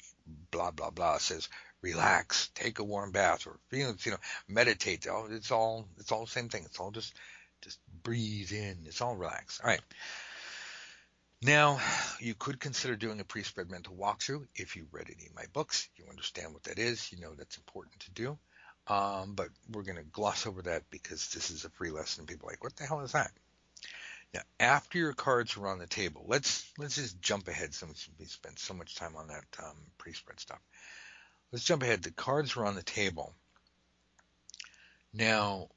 blah, blah, blah, says relax, take a warm bath, or feelings, meditate. It's all the same thing. It's all just breathe in. It's all relax. All right. Now, you could consider doing a pre-spread mental walkthrough. If you read any of my books, you understand what that is. That's important to do. But we're going to gloss over that, because this is a free lesson. People are like, what the hell is that? Now, after your cards are on the table, let's just jump ahead. Since we spent so much time on that pre-spread stuff, let's jump ahead. The cards are on the table. Now,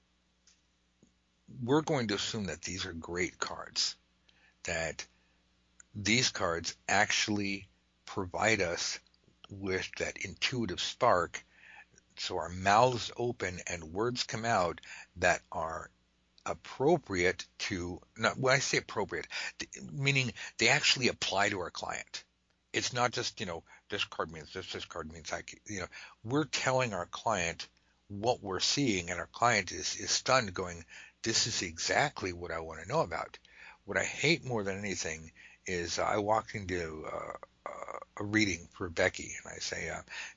we're going to assume that these are great cards, that these cards actually provide us with that intuitive spark, so our mouths open and words come out that are appropriate to, not, when I say appropriate, meaning they actually apply to our client. It's not just, you know, this card means this card means I, you know, we're telling our client what we're seeing, and our client is stunned going, this is exactly what I want to know about. What I hate more than anything is I walked into a reading for Becky, and I say,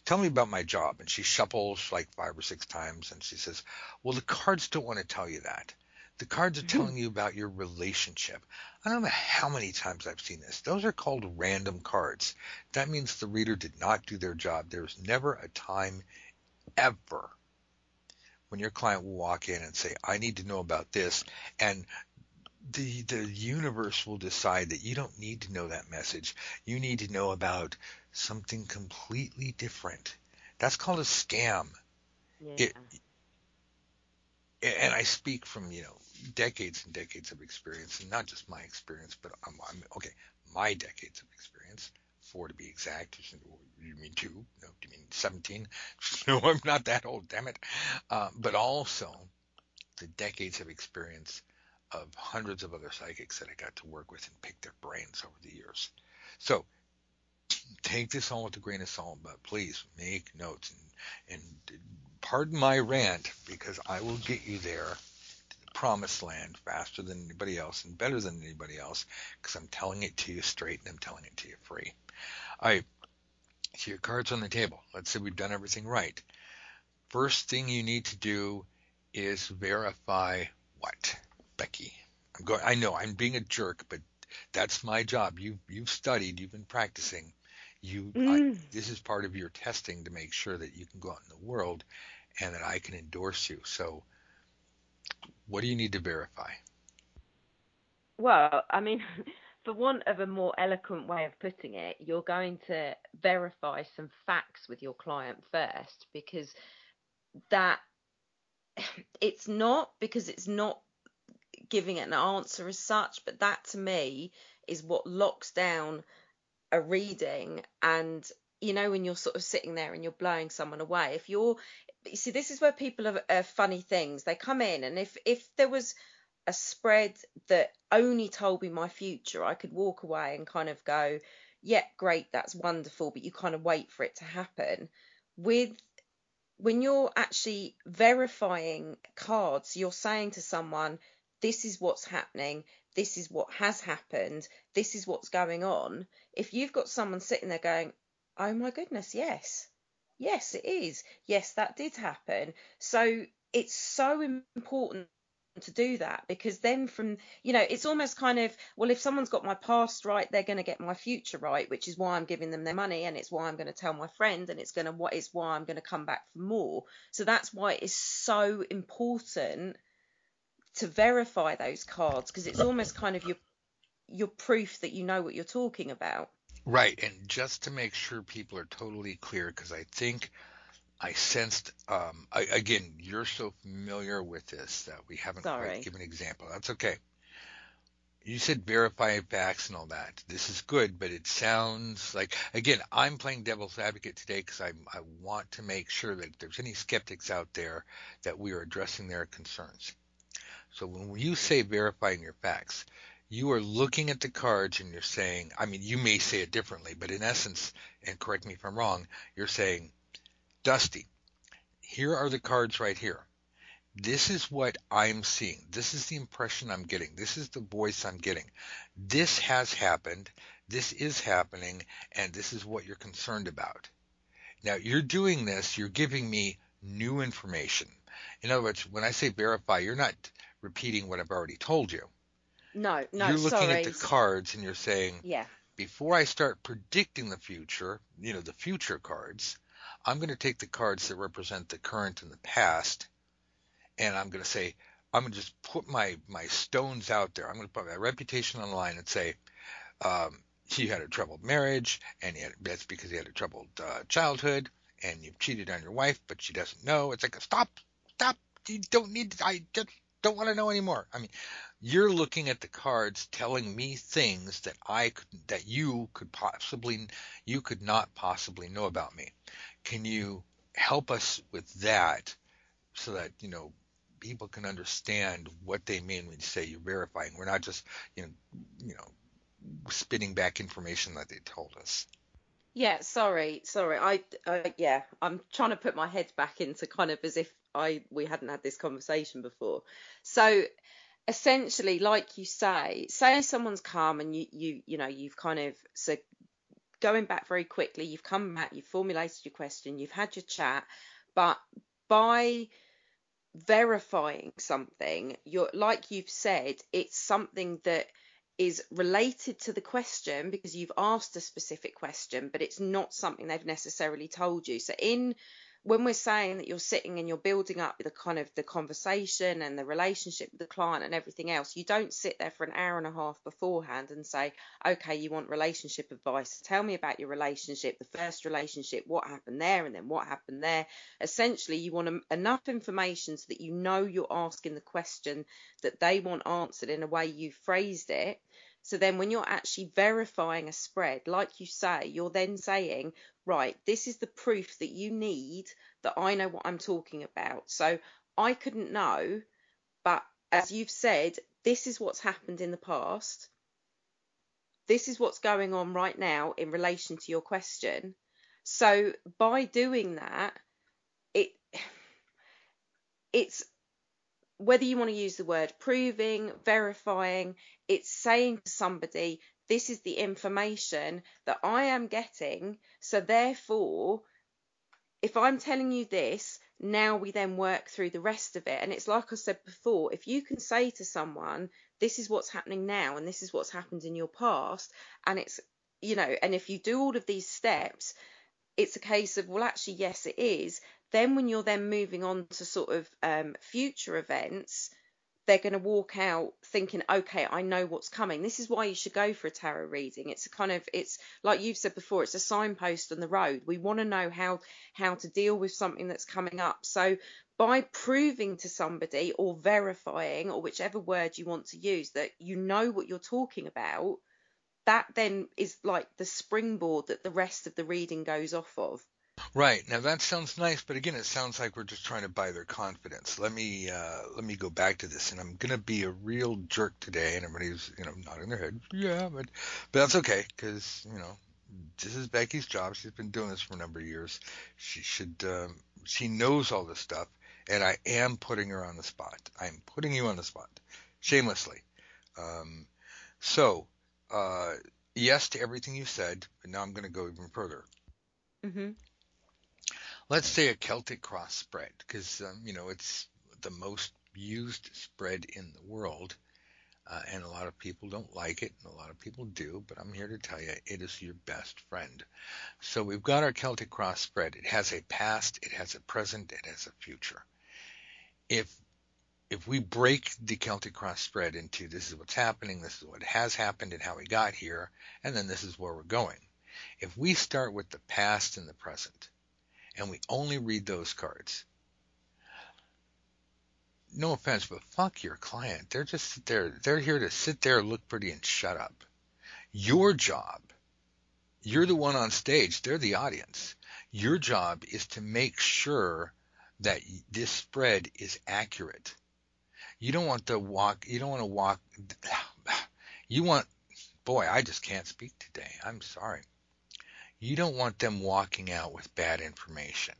tell me about my job. And she shuffles like 5 or 6 times, and she says, well, the cards don't want to tell you that. The cards are telling you about your relationship. I don't know how many times I've seen this. Those are called random cards. That means the reader did not do their job. There's never a time ever when your client will walk in and say, I need to know about this. And the universe will decide that you don't need to know that message. You need to know about something completely different. That's called a scam. Yeah. And I speak from, you know, decades and decades of experience, and not just my experience, but my decades of experience, 4 to be exact. You mean 2? No, you mean 17? No, I'm not that old, damn it. But also the decades of experience of hundreds of other psychics that I got to work with and pick their brains over the years. So take this all with a grain of salt, but please make notes and pardon my rant, because I will get you there to the promised land faster than anybody else and better than anybody else, because I'm telling it to you straight and I'm telling it to you free. All right, so your card's on the table. Let's say we've done everything right. First thing you need to do is verify what? Becky, I know I'm being a jerk, but that's my job. You've studied. You've been practicing. This is part of your testing to make sure that you can go out in the world and that I can endorse you. So what do you need to verify? Well, I mean, for want of a more eloquent way of putting it, you're going to verify some facts with your client first, because it's not giving an answer as such, but that to me is what locks down a reading. And you know, when you're sort of sitting there and you're blowing someone away, this is where people are funny things. They come in, and if there was a spread that only told me my future, I could walk away and kind of go, yeah, great, that's wonderful, but you kind of wait for it to happen. When you're actually verifying cards, you're saying to someone, this is what's happening, this is what has happened, this is what's going on. If you've got someone sitting there going, oh my goodness, yes, it is, yes, that did happen. So it's so important to do that, because then from, you know, it's almost kind of, well, if someone's got my past right, they're going to get my future right, which is why I'm giving them their money, and it's why I'm going to tell my friend, and it's why I'm going to come back for more. So that's why it's so important to verify those cards, because it's almost kind of your proof that you know what you're talking about. Right. And just to make sure people are totally clear, because I think I sensed, again, you're so familiar with this that we haven't quite given an example. That's okay. You said verify facts and all that. This is good, but it sounds like, again, I'm playing devil's advocate today, because I want to make sure that if there's any skeptics out there that we are addressing their concerns. So when you say verifying your facts, you are looking at the cards and you're saying, I mean, you may say it differently, but in essence, and correct me if I'm wrong, you're saying, Dusty, here are the cards right here. This is what I'm seeing. This is the impression I'm getting. This is the voice I'm getting. This has happened. This is happening. And this is what you're concerned about. Now, you're doing this. You're giving me new information. In other words, when I say verify, you're not repeating what I've already told you. No, you're looking at the cards and you're saying, yeah, before I start predicting the future, you know, the future cards, I'm going to take the cards that represent the current and the past, and I'm going to say, I'm going to just put my stones out there. I'm going to put my reputation on the line and say, he had a troubled marriage, and that's because he had a troubled childhood, and you've cheated on your wife, but she doesn't know. It's like, stop. You don't need to, I just Don't want to know anymore. I mean, you're looking at the cards telling me things that you could not possibly know about me. Can you help us with that so that, you know, people can understand what they mean when you say you're verifying? We're not just, you know, spitting back information that they told us. Yeah, sorry. I'm trying to put my head back into kind of as if we hadn't had this conversation before. So essentially, like you say someone's come and you know, you've kind of, so going back very quickly, you've come back, you've formulated your question, you've had your chat, but by verifying something, you're, like you've said, it's something that is related to the question because you've asked a specific question, but it's not something they've necessarily told you. So when we're saying that you're sitting and you're building up the kind of the conversation and the relationship with the client and everything else, you don't sit there for an hour and a half beforehand and say, okay, you want relationship advice. Tell me about your relationship, the first relationship, what happened there, and then what happened there. Essentially, you want enough information so that you know you're asking the question that they want answered in a way you phrased it. So then when you're actually verifying a spread, like you say, you're then saying, right, this is the proof that you need that I know what I'm talking about. So I couldn't know, but as you've said, this is what's happened in the past. This is what's going on right now in relation to your question. So by doing that, it's whether you want to use the word proving, verifying, it's saying to somebody, this is the information that I am getting. So therefore, if I'm telling you this, now we then work through the rest of it. And it's like I said before, if you can say to someone, this is what's happening now, and this is what's happened in your past. And it's, you know, and if you do all of these steps, it's a case of, well, actually, yes, it is. Then when you're then moving on to sort of future events, they're going to walk out thinking, OK, I know what's coming. This is why you should go for a tarot reading. It's a kind of, it's like you've said before, it's a signpost on the road. We want to know how to deal with something that's coming up. So by proving to somebody or verifying or whichever word you want to use that you know what you're talking about, that then is like the springboard that the rest of the reading goes off of. Right. Now that sounds nice, but again, it sounds like we're just trying to buy their confidence. Let me go back to this, and I'm going to be a real jerk today, and everybody's, you know, nodding their head. Yeah, but that's okay, because, you know, this is Becky's job. She's been doing this for a number of years. She should, she knows all this stuff, and I am putting her on the spot. I'm putting you on the spot, shamelessly. So yes to everything you said, but now I'm going to go even further. Mm-hmm. Let's say a Celtic cross spread, because, you know, it's the most used spread in the world, and a lot of people don't like it, and a lot of people do, but I'm here to tell you it is your best friend. So we've got our Celtic cross spread. It has a past, it has a present, it has a future. If we break the Celtic cross spread into this is what's happening, this is what has happened and how we got here, and then this is where we're going. If we start with the past and the present, and we only read those cards, no offense, but fuck your client. They're just there. They're here to sit there, look pretty, and shut up. Your job, you're the one on stage. They're the audience. Your job is to make sure that this spread is accurate. Boy, I just can't speak today. I'm sorry. You don't want them walking out with bad information.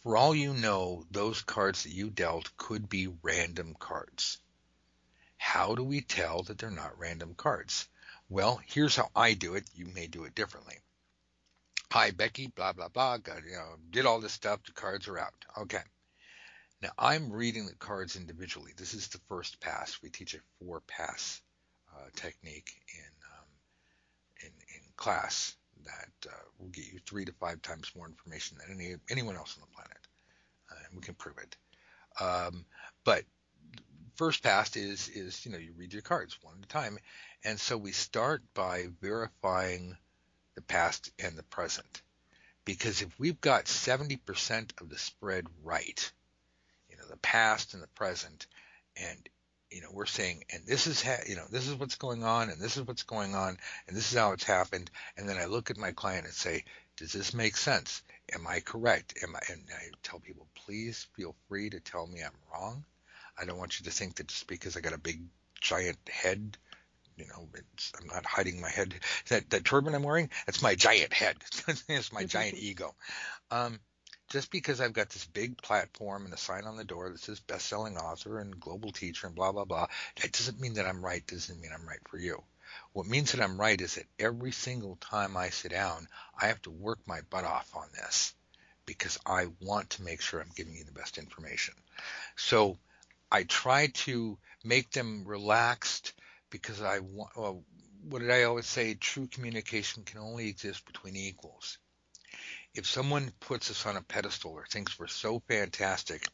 For all you know, those cards that you dealt could be random cards. How do we tell that they're not random cards? Well, here's how I do it. You may do it differently. Hi, Becky, blah, blah, blah. Did all this stuff. The cards are out. Okay. Now, I'm reading the cards individually. This is the first pass. We teach a four-pass technique in class. That will get you 3 to 5 times more information than anyone else on the planet. And we can prove it. But first pass is, you know, you read your cards one at a time. And so we start by verifying the past and the present. Because if we've got 70% of the spread right, you know, the past and the present, – and we're saying, and this is this is what's going on, and this is what's going on, and this is how it's happened. And then I look at my client and say, does this make sense? Am I correct? And I tell people, please feel free to tell me I'm wrong. I don't want you to think that just because I got a big giant head, I'm not hiding my head. That turban I'm wearing, that's my giant head. It's my giant ego. Just because I've got this big platform and a sign on the door that says best-selling author and global teacher and blah, blah, blah, that doesn't mean that I'm right. Doesn't mean I'm right for you. What means that I'm right is that every single time I sit down, I have to work my butt off on this because I want to make sure I'm giving you the best information. So I try to make them relaxed because I want, well, what did I always say? True communication can only exist between equals. If someone puts us on a pedestal or thinks we're so fantastic,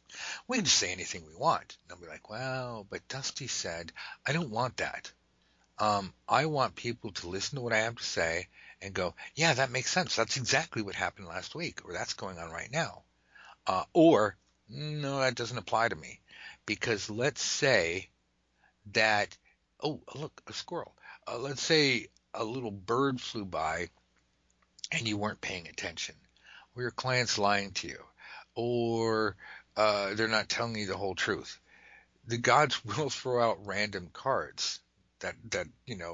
we can just say anything we want. And they'll be like, well, but Dusty said, I don't want that. I want people to listen to what I have to say and go, yeah, that makes sense. That's exactly what happened last week, or that's going on right now. Or, no, that doesn't apply to me. Because let's say that, oh, look, a squirrel. Let's say a little bird flew by and you weren't paying attention. Or your client's lying to you, or they're not telling you the whole truth. The gods will throw out random cards that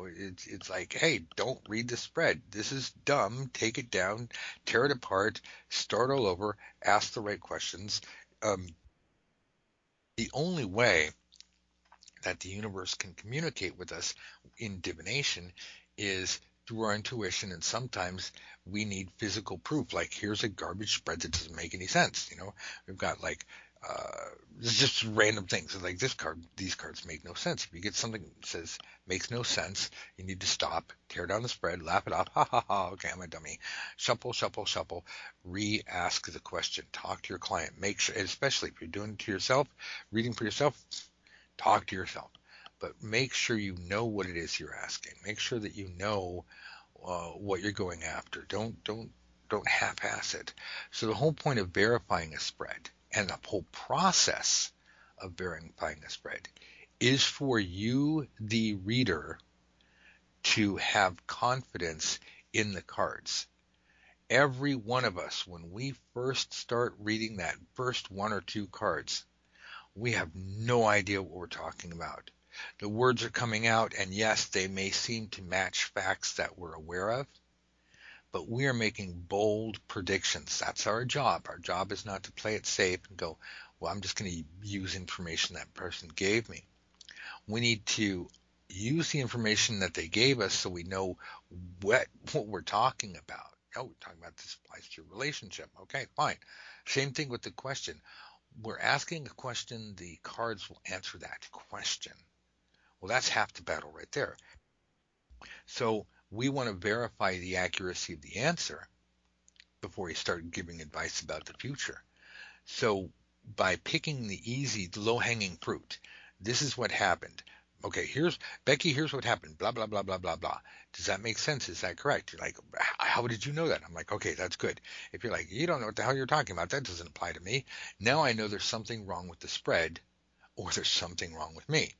it's like, hey, don't read the spread. This is dumb. Take it down, tear it apart, start all over, ask the right questions. The only way that the universe can communicate with us in divination is through our intuition, and sometimes we need physical proof, like here's a garbage spread that doesn't make any sense. We've got like just random things. It's like these cards make no sense. If you get something that says makes no sense, you need to stop, tear down the spread, laugh it off, ha ha ha, okay, I'm a dummy, shuffle, re-ask the question, talk to your client, make sure, especially if you're doing it to yourself, reading for yourself, talk to yourself. But make sure you know what it is you're asking. Make sure that you know what you're going after. Don't half-ass it. So the whole point of verifying a spread and the whole process of verifying a spread is for you, the reader, to have confidence in the cards. Every one of us, when we first start reading that first one or two cards, we have no idea what we're talking about. The words are coming out, and yes, they may seem to match facts that we're aware of, but we are making bold predictions. That's our job. Our job is not to play it safe and go, well, I'm just going to use information that person gave me. We need to use the information that they gave us so we know what we're talking about. Oh, we're talking about this applies to your relationship. Okay, fine. Same thing with the question. We're asking a question. The cards will answer that question. Well, that's half the battle right there. So we want to verify the accuracy of the answer before we start giving advice about the future. So by picking the easy, low-hanging fruit, this is what happened. Okay, here's Becky, here's what happened, blah, blah, blah, blah, blah, blah. Does that make sense? Is that correct? You're like, how did you know that? I'm like, okay, that's good. If you're like, you don't know what the hell you're talking about, that doesn't apply to me. Now I know there's something wrong with the spread, or there's something wrong with me.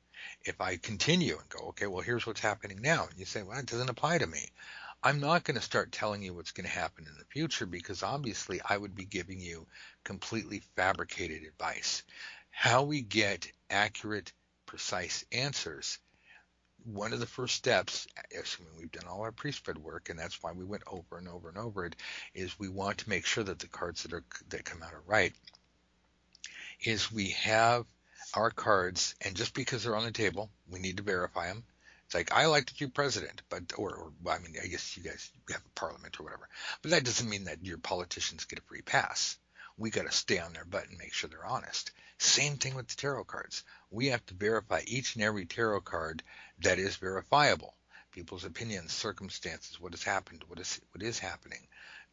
If I continue and go, okay, well, here's what's happening now, and you say, well, it doesn't apply to me, I'm not going to start telling you what's going to happen in the future, because obviously I would be giving you completely fabricated advice. How we get accurate, precise answers, one of the first steps, assuming we've done all our pre-spread work, and that's why we went over and over and over it, is we want to make sure that the cards that come out are right, is we have our cards, and just because they're on the table, we need to verify them. It's like, I elected you president, but or I mean, I guess you guys have a parliament or whatever, but that doesn't mean that your politicians get a free pass. We got to stay on their butt and make sure they're honest. Same thing with the tarot cards. We have to verify each and every tarot card that is verifiable. People's opinions, circumstances, what has happened, what is happening.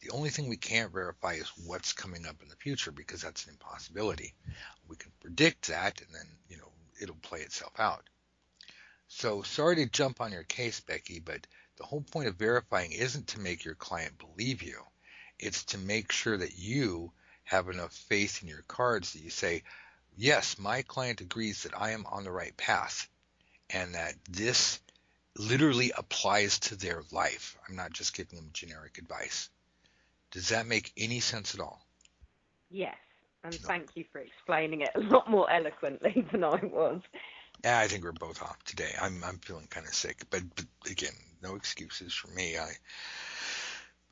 The only thing we can't verify is what's coming up in the future, because that's an impossibility. We can predict that, and then, it'll play itself out. So sorry to jump on your case, Becky, but the whole point of verifying isn't to make your client believe you. It's to make sure that you have enough faith in your cards that you say, yes, my client agrees that I am on the right path and that this literally applies to their life. I'm not just giving them generic advice. Does that make any sense at all? Yes, and thank you for explaining it a lot more eloquently than I was. Yeah, I think we're both off today. I'm feeling kind of sick, but again, no excuses for me.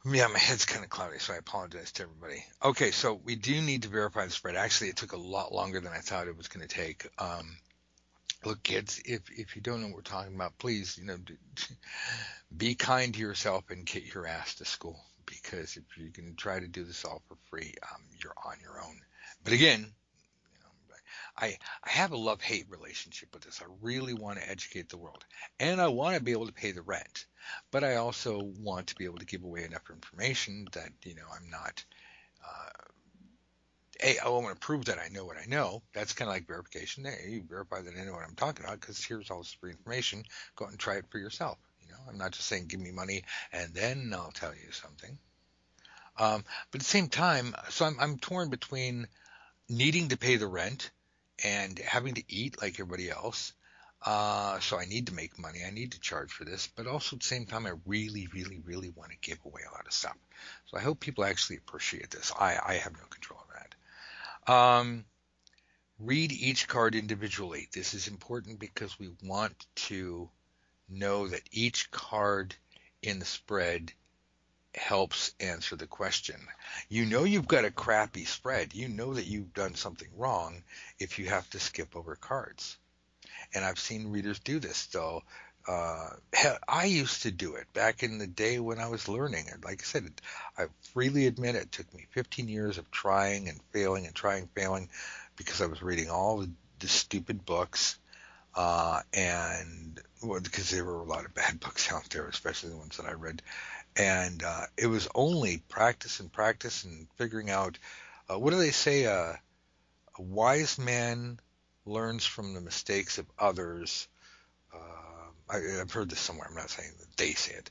My head's kind of cloudy, so I apologize to everybody. Okay, so we do need to verify the spread. Actually, it took a lot longer than I thought it was going to take. Look, kids, if you don't know what we're talking about, please, be kind to yourself and get your ass to school, because if you can try to do this all for free, you're on your own. But again, I have a love-hate relationship with this. I really want to educate the world, and I want to be able to pay the rent, but I also want to be able to give away enough information that, I'm not I want to prove that I know what I know. That's kind of like verification. Hey, you verify that I know what I'm talking about, because here's all this free information. Go out and try it for yourself. I'm not just saying give me money and then I'll tell you something. But at the same time, so I'm torn between needing to pay the rent and having to eat like everybody else. So I need to make money. I need to charge for this. But also at the same time, I really, really, really want to give away a lot of stuff. So I hope people actually appreciate this. I have no control over that. Read each card individually. This is important because we want to know that each card in the spread helps answer the question. You've got a crappy spread. That you've done something wrong if you have to skip over cards. And I've seen readers do this, though. I used to do it back in the day when I was learning. And like I said, I freely admit it took me 15 years of trying and failing and trying and failing, because I was reading all the stupid books, and because there were a lot of bad books out there, especially the ones that I read. And it was only practice and practice and figuring out, what do they say? A wise man learns from the mistakes of others. I've heard this somewhere. I'm not saying that they say it.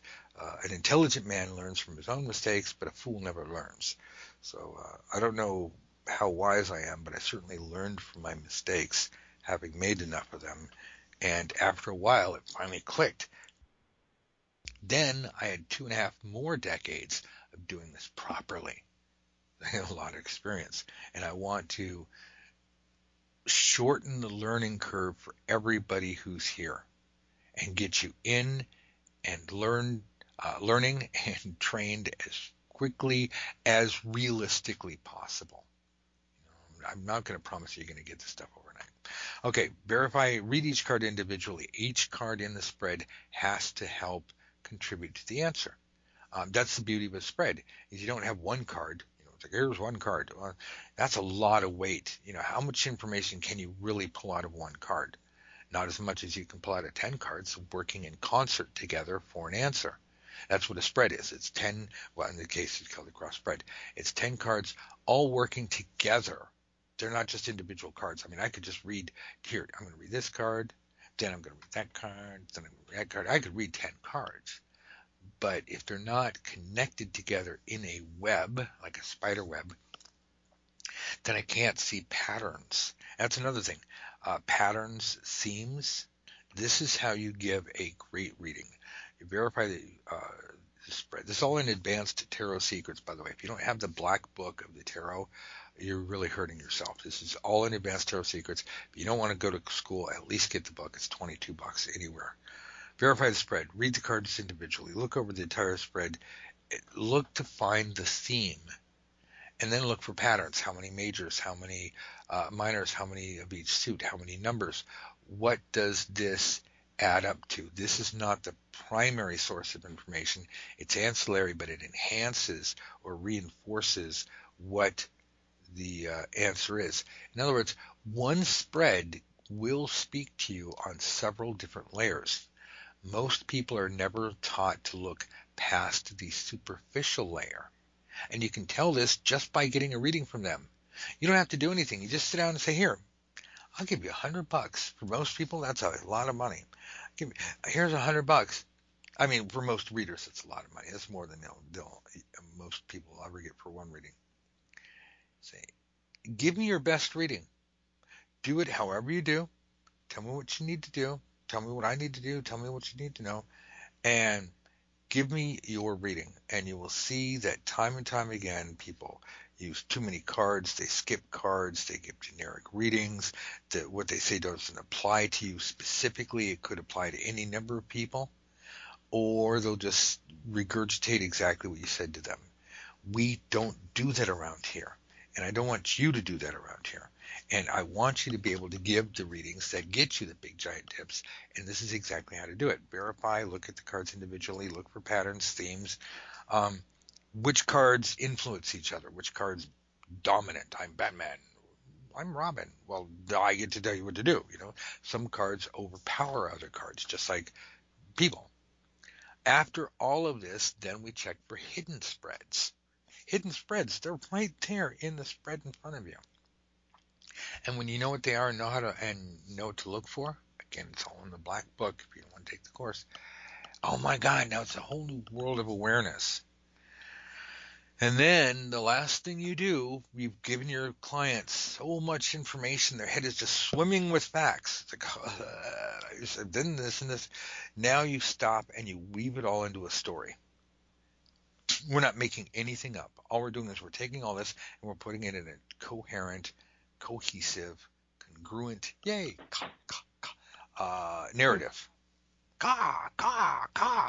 An intelligent man learns from his own mistakes, but a fool never learns. So I don't know how wise I am, but I certainly learned from my mistakes, having made enough of them. And after a while, it finally clicked. Then I had 2.5 more decades of doing this properly. I had a lot of experience, and I want to shorten the learning curve for everybody who's here, and get you in and learning and trained as quickly as realistically possible. I'm not going to promise you're going to get this stuff overnight. Okay, verify, read each card individually. Each card in the spread has to help contribute to the answer. That's the beauty of a spread, is you don't have one card. It's like, here's one card. Well, that's a lot of weight. How much information can you really pull out of one card? Not as much as you can pull out of 10 cards working in concert together for an answer. That's what a spread is. It's 10, well, in the case it's called the cross spread. It's 10 cards all working together. They're not just individual cards. I mean, I could just read, here, I'm going to read this card, then I'm going to read that card, then I'm going to read that card. I could read 10 cards. But if they're not connected together in a web, like a spider web, then I can't see patterns. That's another thing. Patterns, themes. This is how you give a great reading. You verify the spread. This is all in Advanced Tarot Secrets, by the way. If you don't have the Black Book of the Tarot, you're really hurting yourself. This is all in Advanced Tarot Secrets. If you don't want to go to school, at least get the book. It's $22 anywhere. Verify the spread. Read the cards individually. Look over the entire spread. Look to find the theme. And then look for patterns. How many majors? How many minors? How many of each suit? How many numbers? What does this add up to? This is not the primary source of information. It's ancillary, but it enhances or reinforces what the answer is. In other words, one spread will speak to you on several different layers. Most people are never taught to look past the superficial layer. And you can tell this just by getting a reading from them. You don't have to do anything. You just sit down and say, here, I'll give you $100. For most people, that's a lot of money. Here's $100. I mean, for most readers, it's a lot of money. That's more than most people will ever get for one reading. Say, give me your best reading. do it however you do. Tell me what you need to do. Tell me what I need to do. Tell me what you need to know. And give me your reading. And you will see that time and time again, people use too many cards. They skip cards. They give generic readings. That what they say doesn't apply to you specifically. It could apply to any number of people. Or they'll just regurgitate exactly what you said to them. We don't do that around here. And I don't want you to do that around here. And I want you to be able to give the readings that get you the big giant tips. And this is exactly how to do it. Verify, look at the cards individually, look for patterns, themes, which cards influence each other, which cards dominant. I'm Batman. I'm Robin. Well, I get to tell you what to do. You know, some cards overpower other cards, just like people. After all of this, then we check for hidden spreads. Hidden spreads, they're right there in the spread in front of you. And when you know what they are and know how to and know what to look for, again, it's all in the Black Book if you want to take the course. Oh my God, now it's a whole new world of awareness. And then the last thing you do, you've given your clients so much information, their head is just swimming with facts. It's like, I said this and this. Now you stop and you weave it all into a story. We're not making anything up. All we're doing is we're taking all this and we're putting it in a coherent, cohesive, congruent, narrative.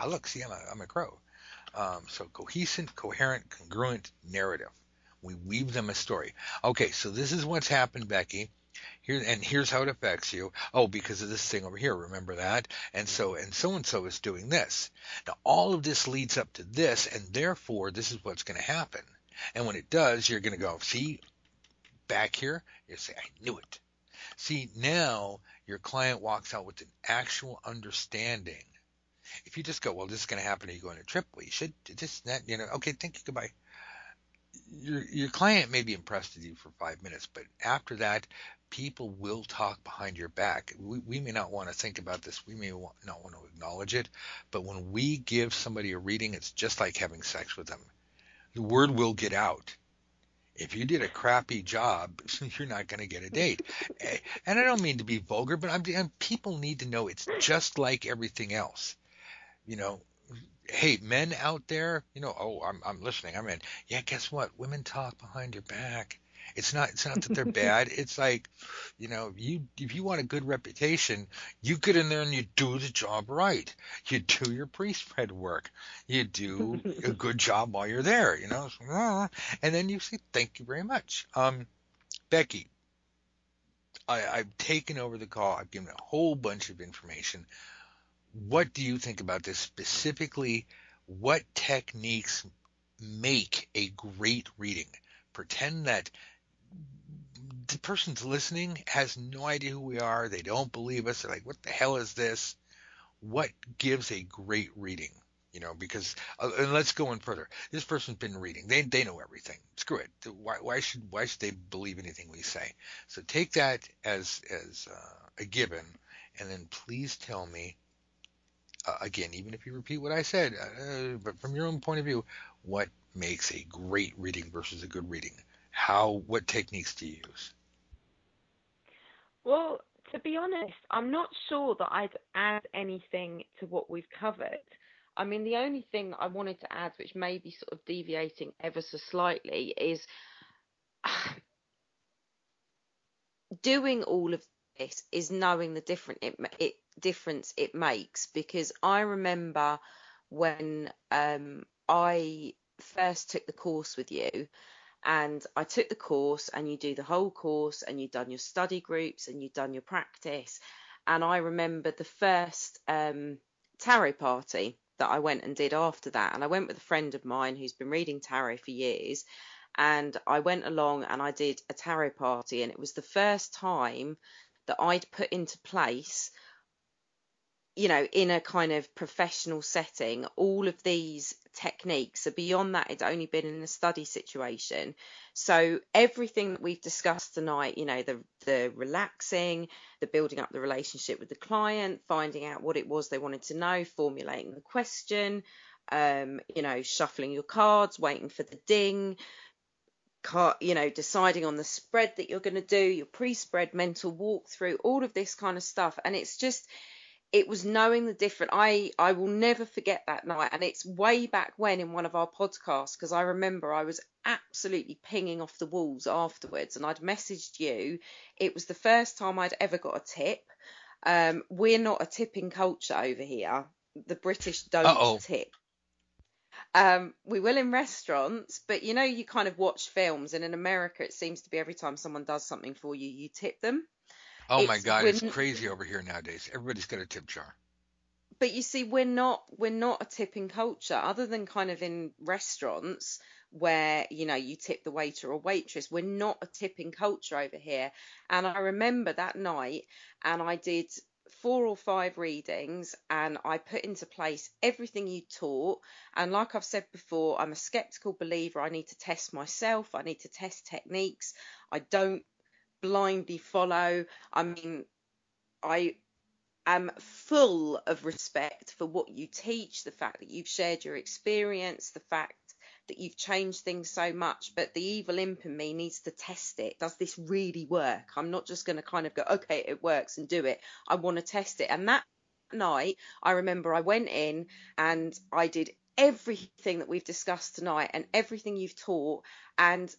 Look, see, I'm a crow. So cohesive, coherent, congruent narrative. We weave them a story. Okay, so this is what's happened, Becky. Here's how it affects you. Oh, because of this thing over here, remember that? And so is doing this. Now all of this leads up to this, and therefore this is what's going to happen. And when it does, you're going to go, see, back here, you say, I knew it. See, now your client walks out with an actual understanding. If you just go, well, this is going to happen, or you go on a trip, well, you should do this, that, you know, okay, thank you, goodbye. Your client may be impressed with you for 5 minutes, but after that, people will talk behind your back. We may not want to think about this. We may not want to acknowledge it. But when we give somebody a reading, it's just like having sex with them. The word will get out. If you did a crappy job, you're not going to get a date. And I don't mean to be vulgar, but people need to know it's just like everything else. You know, hey, men out there, you know, oh, I'm listening. I'm in. Yeah, guess what? Women talk behind your back. It's not that they're bad. It's like, you know, if you want a good reputation, you get in there and you do the job right. You do your pre-spread work. You do a good job while you're there, you know. And then you say, thank you very much. Becky, I've taken over the call. I've given a whole bunch of information. What do you think about this specifically? What techniques make a great reading? Pretend that the person's listening has no idea who we are. They don't believe us. They're like, what the hell is this? What gives a great reading? You know, because and let's go in further. This person's been reading. They know everything. Screw it. Why should they believe anything we say? So take that as a given, and then please tell me, again, even if you repeat what I said, but from your own point of view, what makes a great reading versus a good reading? What techniques do you use? Well, to be honest, I'm not sure that I'd add anything to what we've covered. I mean, the only thing I wanted to add, which may be sort of deviating ever so slightly, is doing all of this is knowing the difference it makes. Because I remember when I first took the course with you, and I took the course, and you do the whole course, and you've done your study groups, and you've done your practice. And I remember the first tarot party that I went and did after that, and I went with a friend of mine who's been reading tarot for years, and I went along and I did a tarot party, and it was the first time that I'd put into place, you know, in a kind of professional setting, all of these techniques. So beyond that, it's only been in a study situation. So everything that we've discussed tonight, you know, the relaxing, the building up the relationship with the client, finding out what it was they wanted to know, formulating the question, you know, shuffling your cards, waiting for the ding, deciding on the spread that you're going to do, your pre-spread, mental walkthrough, all of this kind of stuff. And it's just, it was knowing the difference. I will never forget that night. And it's way back when in one of our podcasts, because I remember I was absolutely pinging off the walls afterwards, and I'd messaged you. It was the first time I'd ever got a tip. We're not a tipping culture over here. The British don't tip. We will in restaurants, but you kind of watch films, and in America it seems to be every time someone does something for you, you tip them. My God, it's crazy over here nowadays. Everybody's got a tip jar. But you see, we're not a tipping culture, other than kind of in restaurants where, you tip the waiter or waitress. We're not a tipping culture over here. And I remember that night, and I did 4 or 5 readings, and I put into place everything you taught. And like I've said before, I'm a skeptical believer. I need to test myself. I need to test techniques. I don't blindly follow. I mean, I am full of respect for what you teach, the fact that you've shared your experience, the fact that you've changed things so much, but the evil imp in me needs to test it. Does this really work? I'm not just going to kind of go, okay, it works, and do it. I want to test it. And that night, I remember I went in and I did everything that we've discussed tonight and everything you've taught. And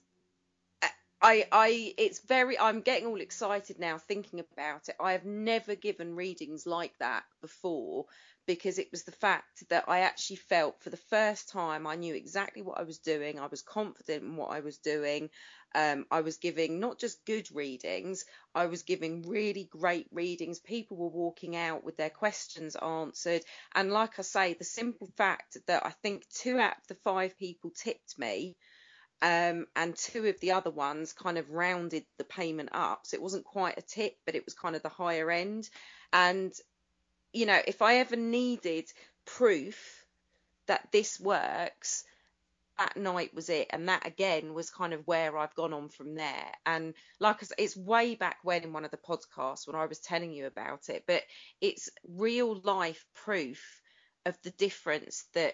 I'm getting all excited now thinking about it. I have never given readings like that before, because it was the fact that I actually felt, for the first time, I knew exactly what I was doing. I was confident in what I was doing. I was giving not just good readings, I was giving really great readings. People were walking out with their questions answered. And like I say, the simple fact that I think 2 out of the 5 people tipped me, and 2 of the other ones kind of rounded the payment up, so it wasn't quite a tip, but it was kind of the higher end. And if I ever needed proof that this works, that night was it. And that, again, was kind of where I've gone on from there. And like I said, it's way back when in one of the podcasts when I was telling you about it, but it's real life proof of the difference that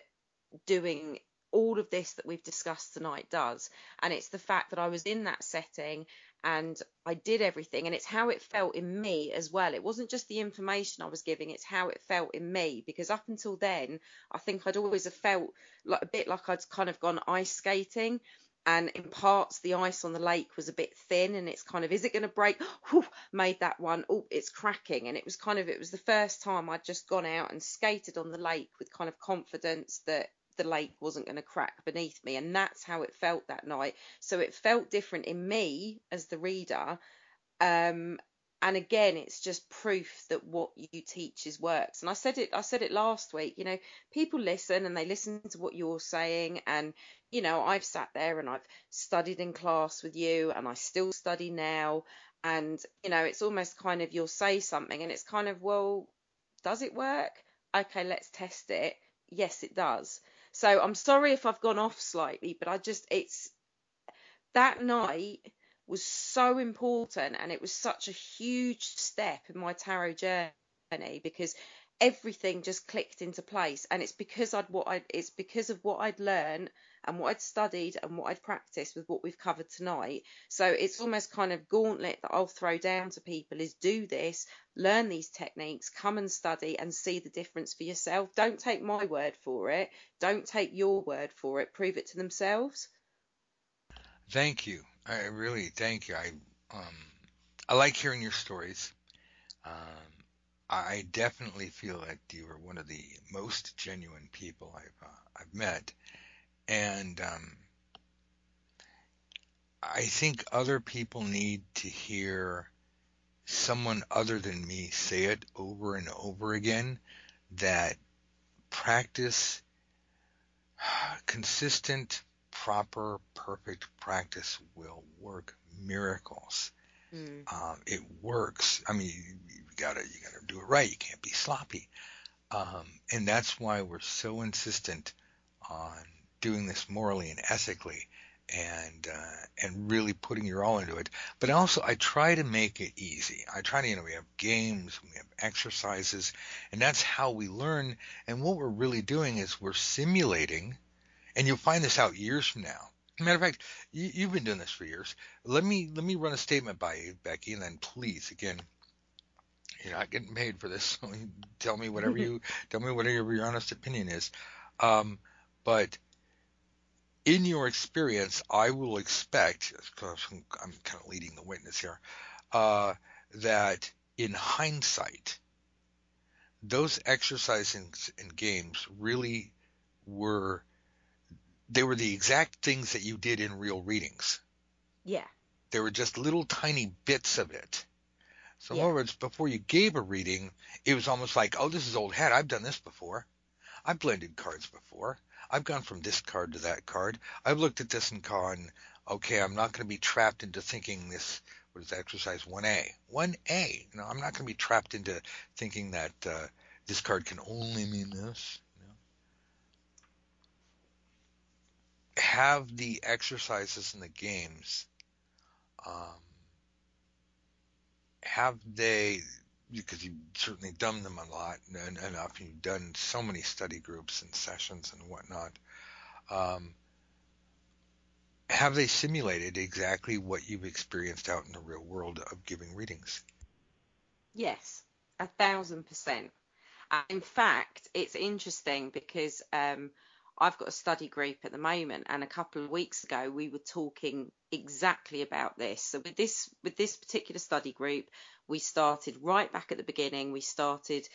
doing all of this that we've discussed tonight does. And it's the fact that I was in that setting and I did everything, and it's how it felt in me as well. It wasn't just the information I was giving, it's how it felt in me, because up until then, I think I'd always have felt like a bit like I'd kind of gone ice skating, and in parts the ice on the lake was a bit thin, and it's kind of, is it going to break? Whew, made that one. Oh, it's cracking. And it was the first time I'd just gone out and skated on the lake with kind of confidence that the lake wasn't going to crack beneath me. And that's how it felt that night. So it felt different in me as the reader. And again, it's just proof that what you teach is works. And I said it last week, people listen, and they listen to what you're saying. And, I've sat there and I've studied in class with you, and I still study now. And, it's almost kind of, you'll say something and it's kind of, well, does it work? Okay, let's test it. Yes, it does. So I'm sorry if I've gone off slightly, but that night was so important, and it was such a huge step in my tarot journey, because everything just clicked into place. And it's because of what I'd learned and what I'd studied and what I'd practiced with what we've covered tonight. So it's almost kind of gauntlet that I'll throw down to people is, do this, learn these techniques, come and study and see the difference for yourself. Don't take my word for it. Don't take your word for it. Prove it to themselves. Thank you. I really thank you. I like hearing your stories. I definitely feel that you are one of the most genuine people I've met. And I think other people need to hear someone other than me say it over and over again, that practice, consistent, proper, perfect practice will work miracles. Mm. It works. I mean, you gotta do it right. You can't be sloppy. And that's why we're so insistent on doing this morally and ethically, and really putting your all into it. But also, I try to make it easy. I try to, we have games, we have exercises, and that's how we learn. And what we're really doing is we're simulating, and you'll find this out years from now, Matter of fact, you've been doing this for years. Let me run a statement by you, Becky, and then please, again, you're not getting paid for this. So tell me whatever your honest opinion is. But in your experience, I will expect, because I'm kind of leading the witness here, that in hindsight, those exercises and games really were. They were the exact things that you did in real readings. Yeah. They were just little tiny bits of it. So in other words, before you gave a reading, it was almost like, oh, this is old hat. I've done this before. I've blended cards before. I've gone from this card to that card. I've looked at this and gone, okay, I'm not going to be trapped into thinking this was exercise 1A. 1A. No, I'm not going to be trapped into thinking that this card can only mean this. Have the exercises and the games, because you've certainly done them a lot enough, you've done so many study groups and sessions and whatnot, have they simulated exactly what you've experienced out in the real world of giving readings? Yes, 1,000%. In fact, it's interesting because I've got a study group at the moment, and a couple of weeks ago we were talking exactly about this. So with this particular study group, we started right back at the beginning. We started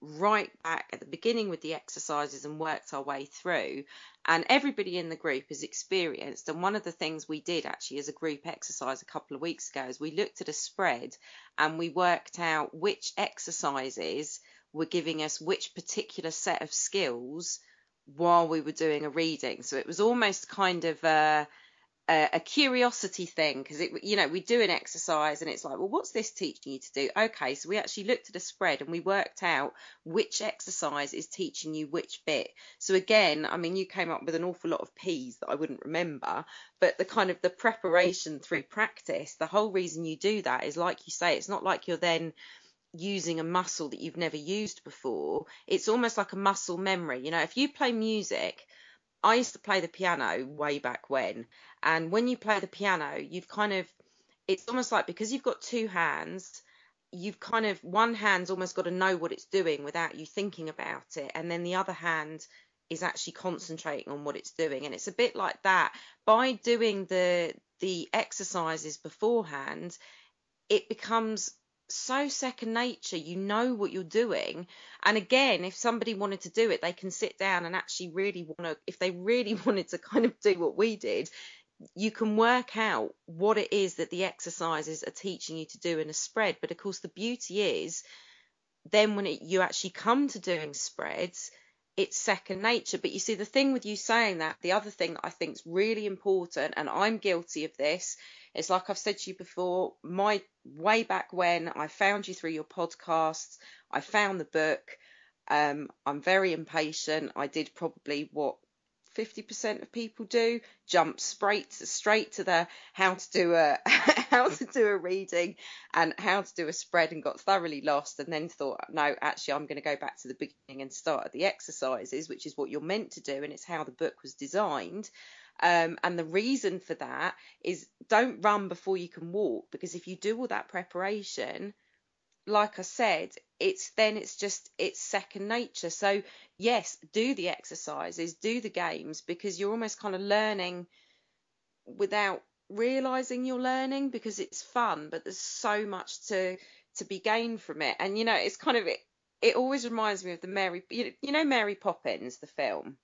right back at the beginning with the exercises and worked our way through. And everybody in the group is experienced. And one of the things we did actually as a group exercise a couple of weeks ago is we looked at a spread and we worked out which exercises were giving us which particular set of skills while we were doing a reading. So it was almost kind of a curiosity thing, because we do an exercise and it's like, well, what's this teaching you to do? Okay, so we actually looked at a spread and we worked out which exercise is teaching you which bit. So again, I mean, you came up with an awful lot of P's that I wouldn't remember, but the kind of the preparation through practice, the whole reason you do that is, like you say, it's not like you're then using a muscle that you've never used before. It's almost like a muscle memory. You know, if you play music, I used to play the piano way back when, and when you play the piano, you've kind of, it's almost like, because you've got two hands, you've kind of, one hand's almost got to know what it's doing without you thinking about it, and then the other hand is actually concentrating on what it's doing. And it's a bit like that. By doing the exercises beforehand, it becomes so second nature. You know what you're doing. And again, if somebody wanted to do it, they can sit down and actually really want to, if they really wanted to kind of do what we did, you can work out what it is that the exercises are teaching you to do in a spread. But of course, the beauty is then when you actually come to doing spreads, it's second nature. But you see, the thing with you saying that, the other thing that I think is really important, and I'm guilty of this, it's like I've said to you before, my way back when I found you through your podcasts, I found the book. I'm very impatient. I did probably what 50% of people do, jump straight to the how to do a reading and how to do a spread, and got thoroughly lost, and then thought, no, actually I'm going to go back to the beginning and start at the exercises, which is what you're meant to do, and it's how the book was designed. And the reason for that is, don't run before you can walk, because if you do all that preparation, like I said, it's second nature. So yes, do the exercises, do the games, because you're almost kind of learning without realizing you're learning, because it's fun, but there's so much to be gained from it. And, you know, it's kind of, it always reminds me of the Mary Poppins, the film.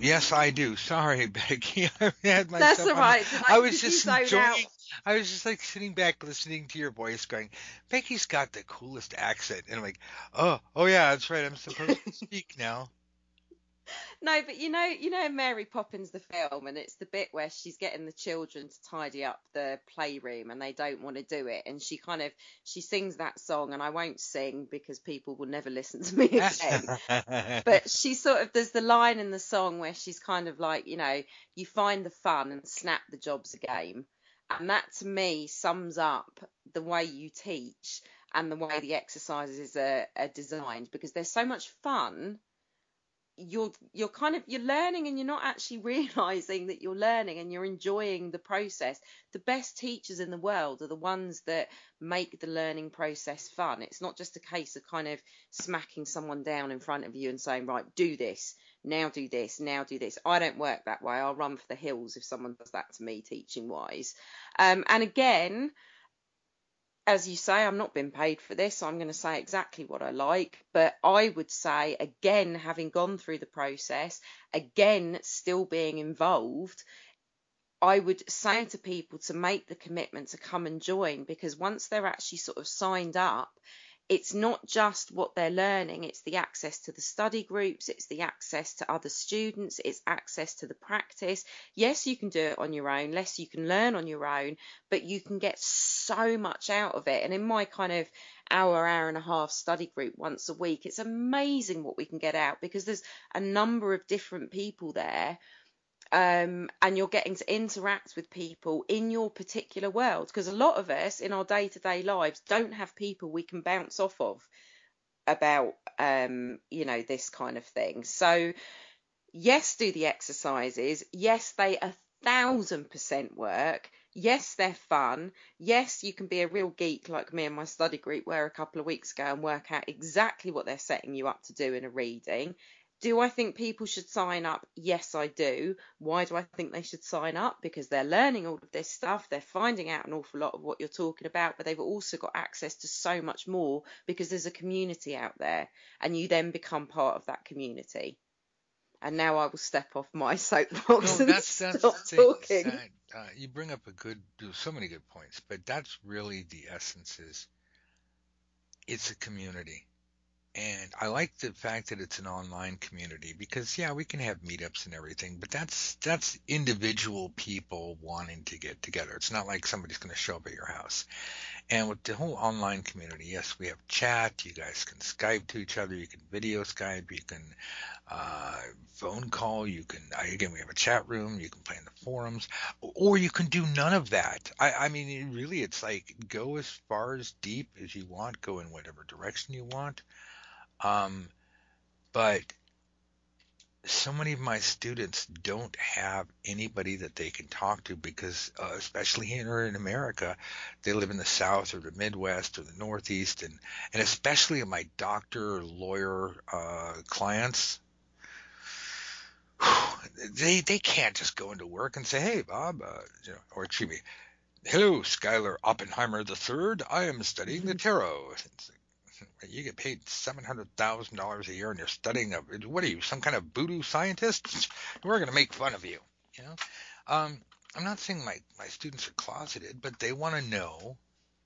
Yes, I do. Sorry, Becky. I had myself. That's all right. I was just enjoying. Out. I was just like sitting back, listening to your voice, going, "Becky's got the coolest accent," and I'm like, "Oh yeah, that's right. I'm supposed to speak now." No, but you know, Mary Poppins the film, and it's the bit where she's getting the children to tidy up the playroom, and they don't want to do it, and she sings that song, and I won't sing because people will never listen to me again. But she sort of, there's the line in the song where she's kind of like, you know, you find the fun and snap the job's a game, and that to me sums up the way you teach. and the way the exercises are designed, because they're so much fun. You're learning and you're not actually realizing that you're learning, and you're enjoying the process. The best teachers in the world are the ones that make the learning process fun. It's not just a case of kind of smacking someone down in front of you and saying, right, do this, now do this, now do this. I don't work that way. I'll run for the hills if someone does that to me teaching wise. And again, as you say, I'm not being paid for this, so I'm going to say exactly what I like. But I would say, again, having gone through the process, again, still being involved, I would say to people to make the commitment to come and join, because once they're actually sort of signed up, it's not just what they're learning, it's the access to the study groups, it's the access to other students, it's access to the practice. Yes, you can do it on your own, yes, you can learn on your own, but you can get so much out of it. And in my kind of hour and a half study group once a week, it's amazing what we can get out, because there's a number of different people there. And you're getting to interact with people in your particular world, because a lot of us in our day-to-day lives don't have people we can bounce off of about, this kind of thing. So yes, do the exercises. Yes, they 1,000% work. Yes, they're fun. Yes, you can be a real geek like me and my study group were a couple of weeks ago and work out exactly what they're setting you up to do in a reading. Do I think people should sign up? Yes, I do. Why do I think they should sign up? Because they're learning all of this stuff. They're finding out an awful lot of what you're talking about, but they've also got access to so much more because there's a community out there, and you then become part of that community. And now I will step off my soapbox and stop talking. You bring up so many good points, but that's really the essence is it's a community. And I like the fact that it's an online community because, yeah, we can have meetups and everything, but that's individual people wanting to get together. It's not like somebody's going to show up at your house. And with the whole online community, yes, we have chat. You guys can Skype to each other. You can video Skype. You can phone call. You can, again, we have a chat room. You can play in the forums, or you can do none of that. I mean, really, it's like go as far as deep as you want, go in whatever direction you want. But so many of my students don't have anybody that they can talk to because, especially here in America, they live in the South or the Midwest or the Northeast, and especially my doctor or lawyer clients, they can't just go into work and say, hey, Bob, or excuse me, hello, Skylar Oppenheimer III, I am studying the tarot. You get paid $700,000 a year, and you're studying what are you, some kind of voodoo scientist? We're going to make fun of you. You know, I'm not saying my students are closeted, but they want to know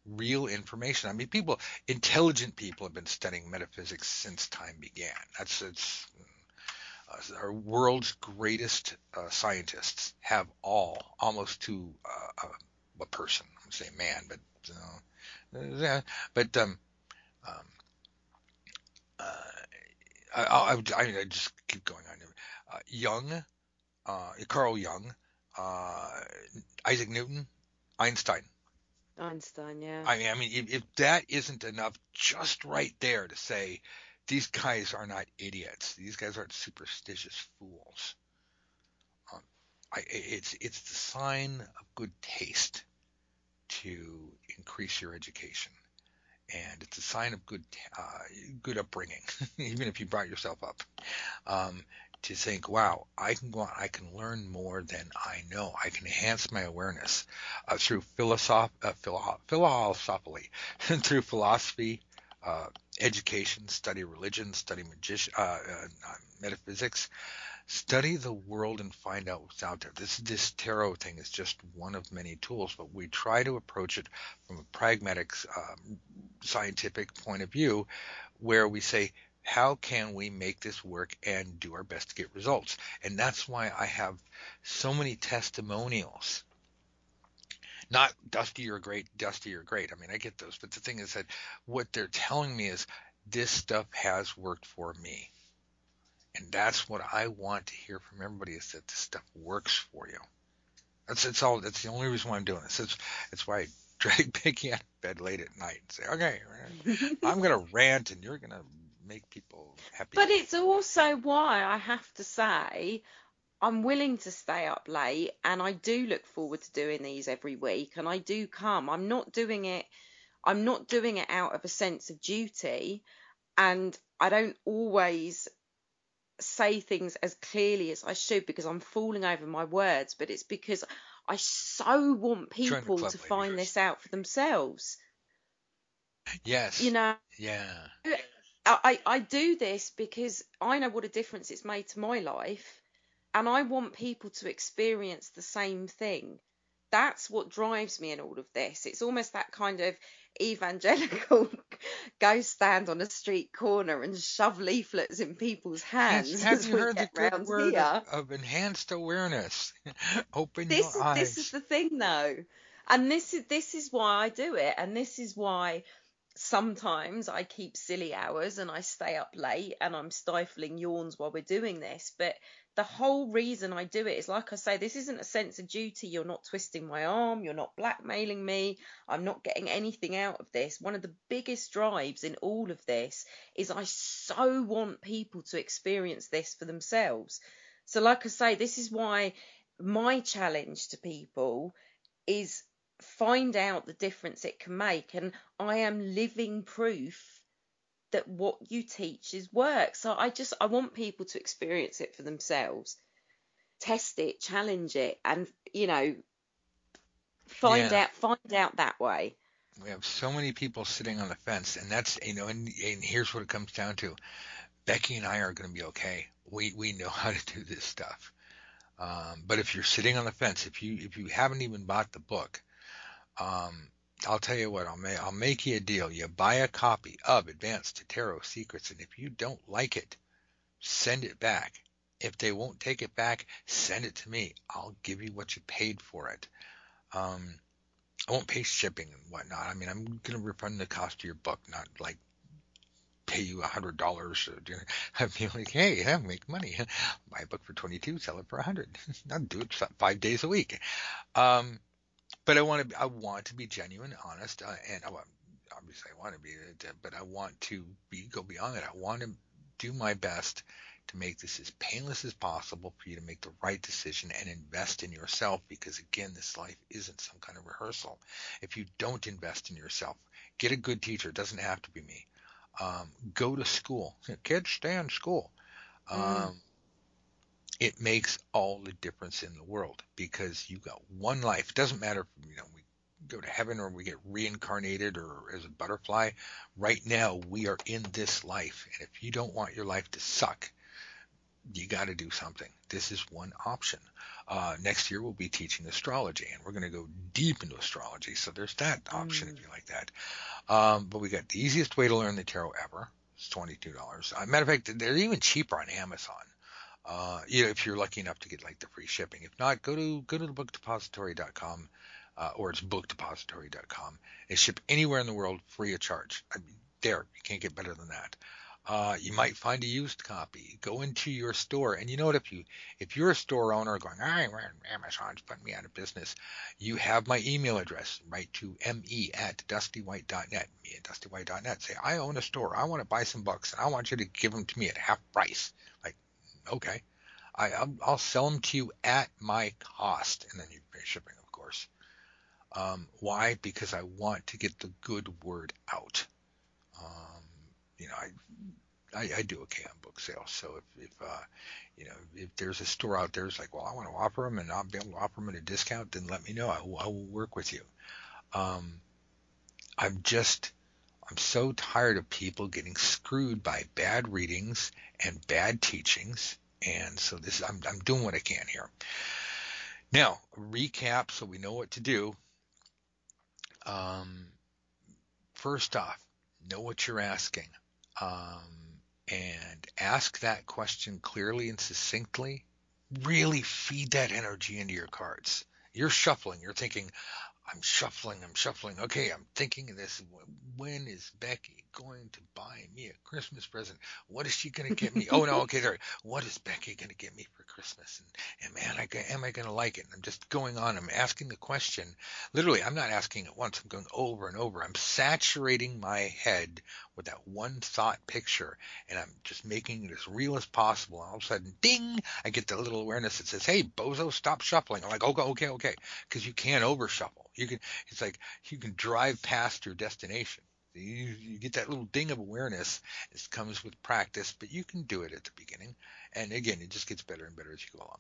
real information. I mean, intelligent people have been studying metaphysics since time began. Our world's greatest scientists have almost to a person. I'm going to say man, I just keep going on. Jung, Carl Jung, Isaac Newton, Einstein. Einstein, yeah. I mean, if that isn't enough, just right there to say these guys are not idiots. These guys aren't superstitious fools. It's the sign of good taste to increase your education. And it's a sign of good upbringing, even if you brought yourself up, to think, wow, I can go on, I can learn more than I know. I can enhance my awareness through philosophically, through philosophy, education, study religion, study metaphysics, study the world and find out what's out there. This tarot thing is just one of many tools, but we try to approach it from a pragmatic, scientific point of view, where we say, how can we make this work and do our best to get results? And that's why I have so many testimonials. Not Dusty, you're great, Dusty, you're great. I mean, I get those, but the thing is that what they're telling me is this stuff has worked for me. And that's what I want to hear from everybody, is that this stuff works for you. That's all. That's the only reason why I'm doing this. That's why I drag Becky out of bed late at night and say, okay, I'm going to rant and you're going to make people happy. But it's also why I have to say I'm willing to stay up late, and I do look forward to doing these every week, and I do come. I'm not doing it out of a sense of duty, and I don't always say things as clearly as I should because I'm falling over my words, but it's because I so want people to find this out for themselves. Yes. You know? Yeah. I do this because I know what a difference it's made to my life, and I want people to experience the same thing. That's what drives me in all of this. It's almost that kind of evangelical go stand on a street corner and shove leaflets in people's hands. Have you heard the good word of enhanced awareness? Open your eyes. This is the thing, though. And this is why I do it. And this is why sometimes I keep silly hours and I stay up late and I'm stifling yawns while we're doing this. But the whole reason I do it is, like I say, this isn't a sense of duty. You're not twisting my arm. You're not blackmailing me. I'm not getting anything out of this. One of the biggest drives in all of this is I so want people to experience this for themselves. So like I say, this is why my challenge to people is find out the difference it can make. And I am living proof that what you teach is work. So I want people to experience it for themselves, test it, challenge it, and, you know, find out that way. We have so many people sitting on the fence, and that's, you know, and here's what it comes down to. Becky and I are going to be okay. We know how to do this stuff. But if you're sitting on the fence, if you haven't even bought the book, I'll tell you what, I'll make you a deal. You buy a copy of Advanced Tarot Secrets, and if you don't like it, send it back. If they won't take it back, send it to me. I'll give you what you paid for it. I won't pay shipping and whatnot. I mean, I'm going to refund the cost of your book, not like pay you $100. I'd be like, hey, yeah, make money. Buy a book for $22, sell it for $100. I'll do it 5 days a week. But I want to be genuine, honest, and obviously I want to be, but I want to go beyond that. I want to do my best to make this as painless as possible for you to make the right decision and invest in yourself, because, again, this life isn't some kind of rehearsal. If you don't invest in yourself, get a good teacher. It doesn't have to be me. Go to school. Kids, stay in school. It makes all the difference in the world, because you got one life. It doesn't matter if, you know, we go to heaven or we get reincarnated or as a butterfly. Right now, we are in this life. And if you don't want your life to suck, you got to do something. This is one option. Next year, we'll be teaching astrology, and we're going to go deep into astrology. So there's that option if you like that. But we got the easiest way to learn the tarot ever. It's $22. Matter of fact, they're even cheaper on Amazon. You know, if you're lucky enough to get like the free shipping. If not, go to the bookdepository.com, or it's bookdepository.com. It's shipped anywhere in the world free of charge. I mean, there, you can't get better than that. You might find a used copy. Go into your store, and you know what? If you're a store owner going, Amazon's putting me out of business, you have my email address. Write to me@dustywhite.net. me@dustywhite.net. Say, I own a store. I want to buy some books, and I want you to give them to me at half price. Like, okay, I'll sell them to you at my cost, and then you pay shipping, of course. Why? Because I want to get the good word out. You know, I do okay on book sales, so if you know, if there's a store out there that's like, well, I want to offer them, and I'll be able to offer them at a discount, then let me know. I will work with you. I'm so tired of people getting screwed by bad readings and bad teachings, and so I'm doing what I can here. Now, recap so we know what to do. First off, know what you're asking, and ask that question clearly and succinctly. Really feed that energy into your cards. You're shuffling. You're thinking, I'm shuffling. Okay, I'm thinking of this. When is Becky going to buy me a Christmas present? What is she going to get me? Oh, no, okay, sorry. What is Becky going to get me for Christmas? And man, am I going to like it? And I'm just going on. I'm asking the question. Literally, I'm not asking it once. I'm going over and over. I'm saturating my head with that one thought picture, and I'm just making it as real as possible. And all of a sudden, ding, I get the little awareness that says, hey, bozo, stop shuffling. I'm like, okay, because you can't over-shuffle. It's like you can drive past your destination. You get that little ding of awareness. It comes with practice, but you can do it at the beginning. And again, it just gets better and better as you go along.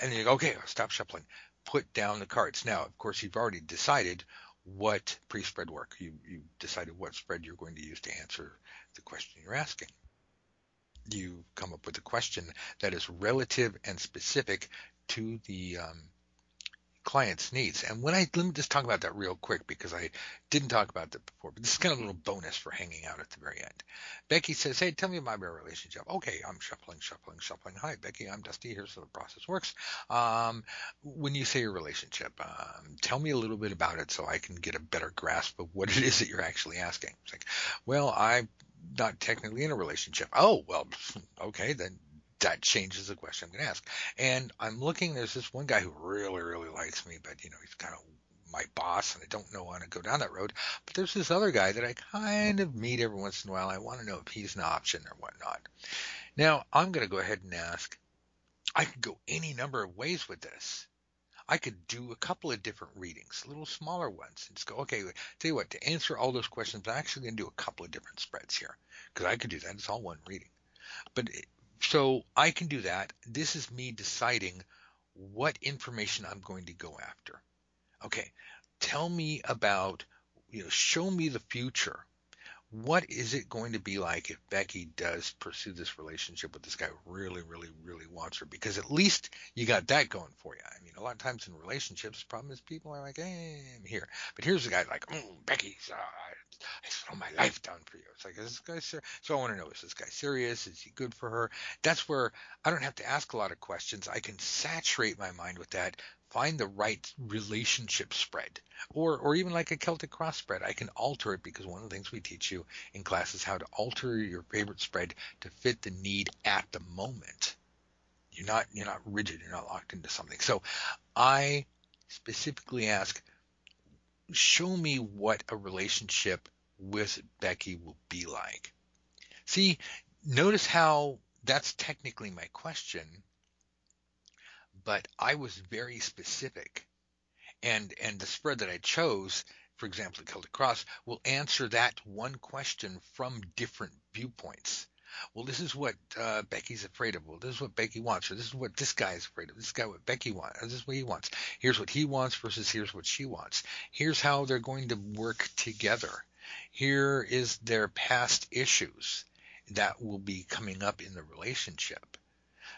And then you go, okay, stop shuffling. Put down the cards. Now, of course, you've already decided what pre-spread work. You decided what spread you're going to use to answer the question you're asking. You come up with a question that is relative and specific to the client's needs. And let me just talk about that real quick, because I didn't talk about that before, but this is kind of a little bonus for hanging out at the very end. Becky says, hey, tell me about my relationship. Okay, I'm shuffling. Hi, Becky, I'm Dusty. Here's how the process works. When you say your relationship, tell me a little bit about it so I can get a better grasp of what it is that you're actually asking. It's like, well, I'm not technically in a relationship. Oh, well, okay, then that changes the question I'm going to ask. And I'm looking, there's this one guy who really, really likes me, but, he's kind of my boss, and I don't know how to go down that road. But there's this other guy that I kind of meet every once in a while. I want to know if he's an option or whatnot. Now, I'm going to go ahead and ask, I could go any number of ways with this. I could do a couple of different readings, little smaller ones, and just go, okay, tell you what, to answer all those questions, I'm actually going to do a couple of different spreads here, because I could do that. It's all one reading. So I can do that. This is me deciding what information I'm going to go after. Okay, tell me about, show me the future. What is it going to be like if Becky does pursue this relationship with this guy who really, really, really wants her? Because at least you got that going for you. I mean, a lot of times in relationships, the problem is people are like, hey, I'm here. But here's the guy like, oh, Becky, I throw my life down for you. It's like, is this guy serious? So I want to know, is this guy serious? Is he good for her? That's where I don't have to ask a lot of questions. I can saturate my mind with that. Find the right relationship spread, or even like a Celtic Cross spread. I can alter it, because one of the things we teach you in class is how to alter your favorite spread to fit the need at the moment. You're not rigid. You're not locked into something. So I specifically ask, show me what a relationship with Becky will be like. See, notice how that's technically my question, but I was very specific, and the spread that I chose, for example, the Celtic Cross, will answer that one question from different viewpoints. Well, this is what Becky's afraid of. Well, this is what Becky wants, or this is what this guy is afraid of. This guy, what Becky wants, or this is what he wants. Here's what he wants versus here's what she wants. Here's how they're going to work together. Here is their past issues that will be coming up in the relationship.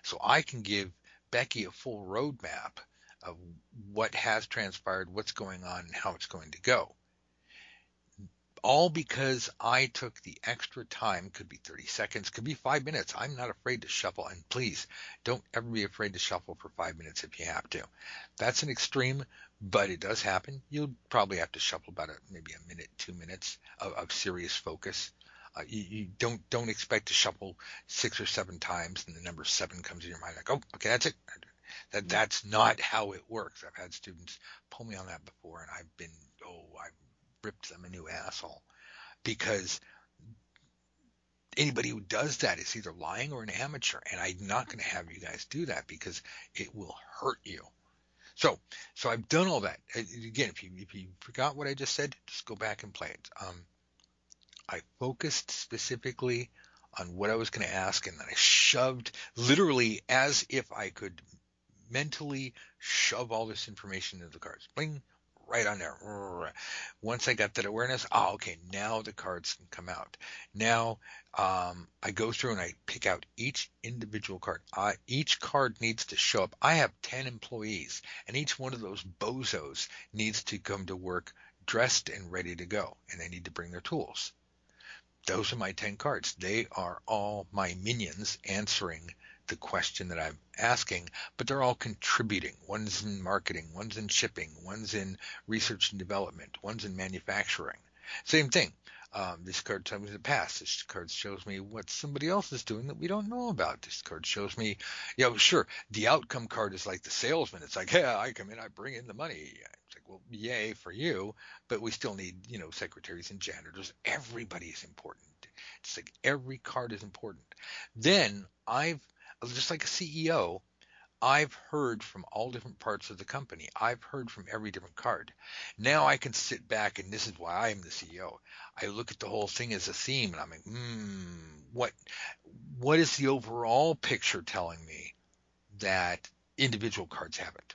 So I can give Becky a full roadmap of what has transpired, what's going on, and how it's going to go. All because I took the extra time, could be 30 seconds, could be 5 minutes. I'm not afraid to shuffle, and please don't ever be afraid to shuffle for 5 minutes if you have to. That's an extreme, but it does happen. You'll probably have to shuffle about maybe a minute, 2 minutes of serious focus. You don't expect to shuffle 6 or 7 times and the number 7 comes in your mind like, oh, okay, that's it. That's not how it works. I've had students pull me on that before, and I've been, I ripped them a new asshole, because anybody who does that is either lying or an amateur, and I'm not going to have you guys do that, because it will hurt you. So I've done all that. Again, if you forgot what I just said, just go back and play it. I focused specifically on what I was going to ask, and then I shoved, literally as if I could mentally shove all this information into the cards. Bling, right on there. Once I got that awareness, okay, now the cards can come out. Now I go through and I pick out each individual card. Each card needs to show up. I have 10 employees, and each one of those bozos needs to come to work dressed and ready to go, and they need to bring their tools. Those are my 10 cards. They are all my minions answering the question that I'm asking, but they're all contributing. One's in marketing, one's in shipping, one's in research and development, one's in manufacturing. Same thing. This card tells me the past. This card shows me what somebody else is doing that we don't know about. This card shows me, you know, sure, the outcome card is like the salesman. It's like, yeah, I come in, I bring in the money. It's like, well, yay for you, but we still need, you know, secretaries and janitors. Everybody is important. It's like every card is important. Then I've, just like a CEO, I've heard from all different parts of the company. I've heard from every different card. Now I can sit back, and this is why I am the CEO. I look at the whole thing as a theme, and I'm like, what is the overall picture telling me that individual cards haven't?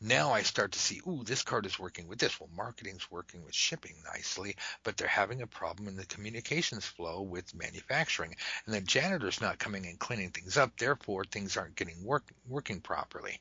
Now I start to see, ooh, this card is working with this. Well, marketing's working with shipping nicely, but they're having a problem in the communications flow with manufacturing. And the janitor's not coming and cleaning things up. Therefore, things aren't getting working properly.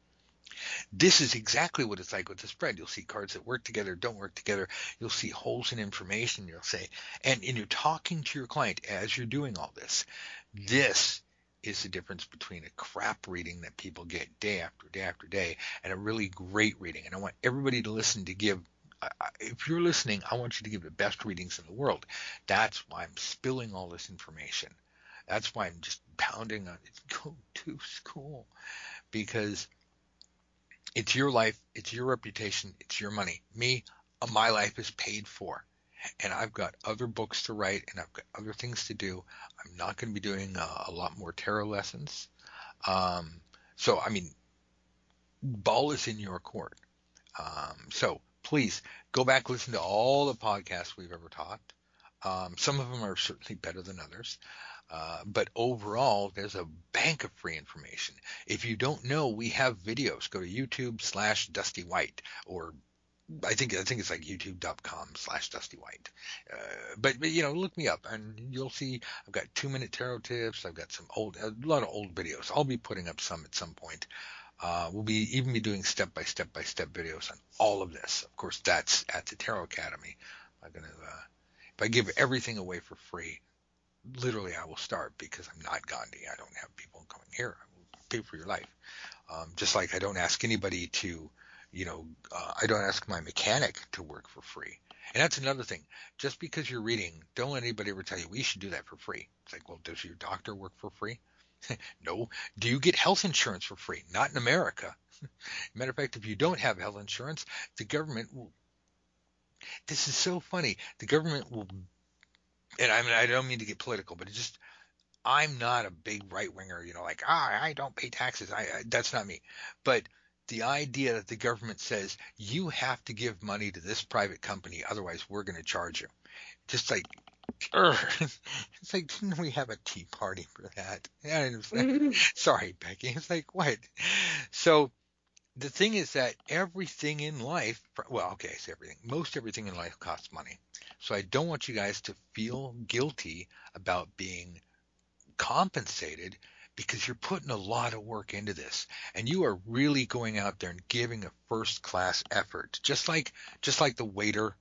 This is exactly what it's like with the spread. You'll see cards that work together, don't work together. You'll see holes in information. You'll say, and you're talking to your client as you're doing all this. This is the difference between a crap reading that people get day after day after day and a really great reading. And I want everybody to listen to give – if you're listening, I want you to give the best readings in the world. That's why I'm spilling all this information. That's why I'm just pounding on it. Go to school, because it's your life, it's your reputation, it's your money. Me, my life is paid for. And I've got other books to write, and I've got other things to do. I'm not going to be doing a lot more tarot lessons. So, I mean, ball is in your court. So please go back, listen to all the podcasts we've ever taught. Some of them are certainly better than others. But overall, there's a bank of free information. If you don't know, we have videos. Go to YouTube.com/Dusty White, or I think it's like youtube.com/Dusty White. But, you know, look me up and you'll see I've got 2-minute tarot tips. I've got a lot of old videos. I'll be putting up some at some point. We'll be even be doing step-by-step videos on all of this. Of course, that's at the Tarot Academy. I'm going to, if I give everything away for free, literally I will starve, because I'm not Gandhi. I don't have people coming here. I will pay for your life. Just like I don't ask anybody to, you know, I don't ask my mechanic to work for free. And that's another thing. Just because you're reading, don't let anybody ever tell you, we should do that for free. It's like, well, does your doctor work for free? No. Do you get health insurance for free? Not in America. Matter of fact, if you don't have health insurance, the government will – this is so funny. The government will – and I mean, I don't mean to get political, but it just – I'm not a big right-winger, you know, like, I don't pay taxes. That's not me. But – the idea that the government says you have to give money to this private company, otherwise we're going to charge you. Just like, it's like, didn't we have a tea party for that? Sorry, Becky. It's like, what? So the thing is that everything in life, well, okay, I say everything. Most everything in life costs money. So I don't want you guys to feel guilty about being compensated, because you're putting a lot of work into this, and you are really going out there and giving a first-class effort, just like the waiter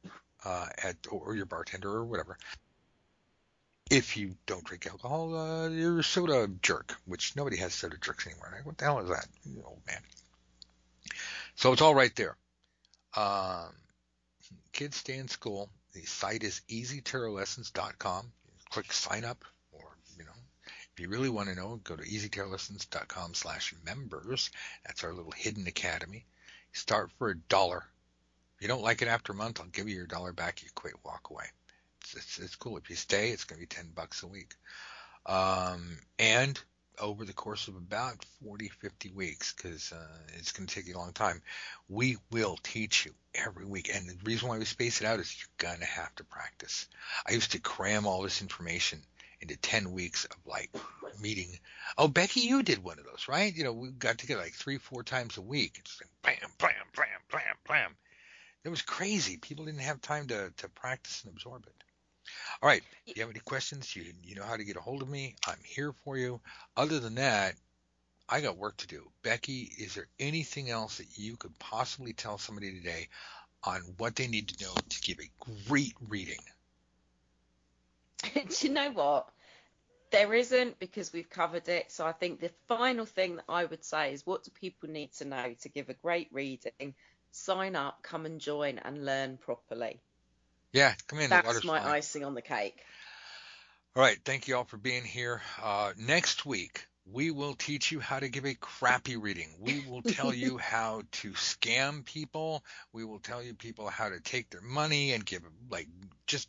or your bartender or whatever. If you don't drink alcohol, you're a soda jerk, which nobody has soda jerks anymore. Like, what the hell is that, you old man? So it's all right there. Kids stay in school. The site is easytarotlessons.com. Click sign up, or, you know, if you really want to know, go to easytarolessons.com/members. That's our little hidden academy. Start for $1. If you don't like it after a month, I'll give you your $1 back. You quit, walk away. It's cool. If you stay, it's going to be $10 a week. And over the course of about 40-50 weeks, because it's going to take you a long time, we will teach you every week. And the reason why we space it out is you're going to have to practice. I used to cram all this information into 10 weeks of, like, meeting. Oh, Becky, you did one of those, right? You know, we got together like 3-4 times a week. It's like bam, bam, bam, bam, bam. It was crazy. People didn't have time to practice and absorb it. All right. If you have any questions, you know how to get a hold of me. I'm here for you. Other than that, I got work to do. Becky, is there anything else that you could possibly tell somebody today on what they need to know to give a great reading? Do you know what? There isn't, because we've covered it. So I think the final thing that I would say is, what do people need to know to give a great reading? Sign up, come and join, and learn properly. Yeah, come in. That's my icing on the cake. All right. Thank you all for being here. Next week, we will teach you how to give a crappy reading. We will tell you how to scam people. We will tell you people how to take their money and give like just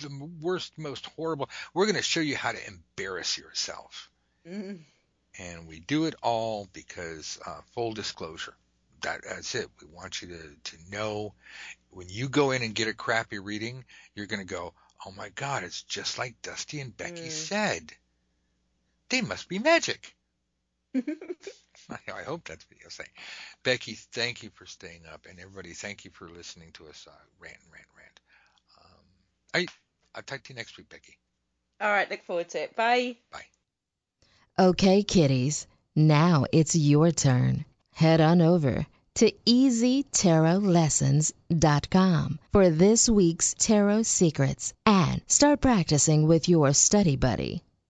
the worst, most horrible. We're going to show you how to embarrass yourself. Mm-hmm. And we do it all because full disclosure. That's it. We want you to know when you go in and get a crappy reading, you're going to go, oh my God, it's just like Dusty and Becky said. They must be magic. I hope that's what you're saying. Becky, thank you for staying up. And everybody, thank you for listening to us rant. I'll talk to you next week, Becky. All right. Look forward to it. Bye. Bye. Okay, kitties. Now it's your turn. Head on over to easytarotlessons.com for this week's tarot secrets and start practicing with your study buddy.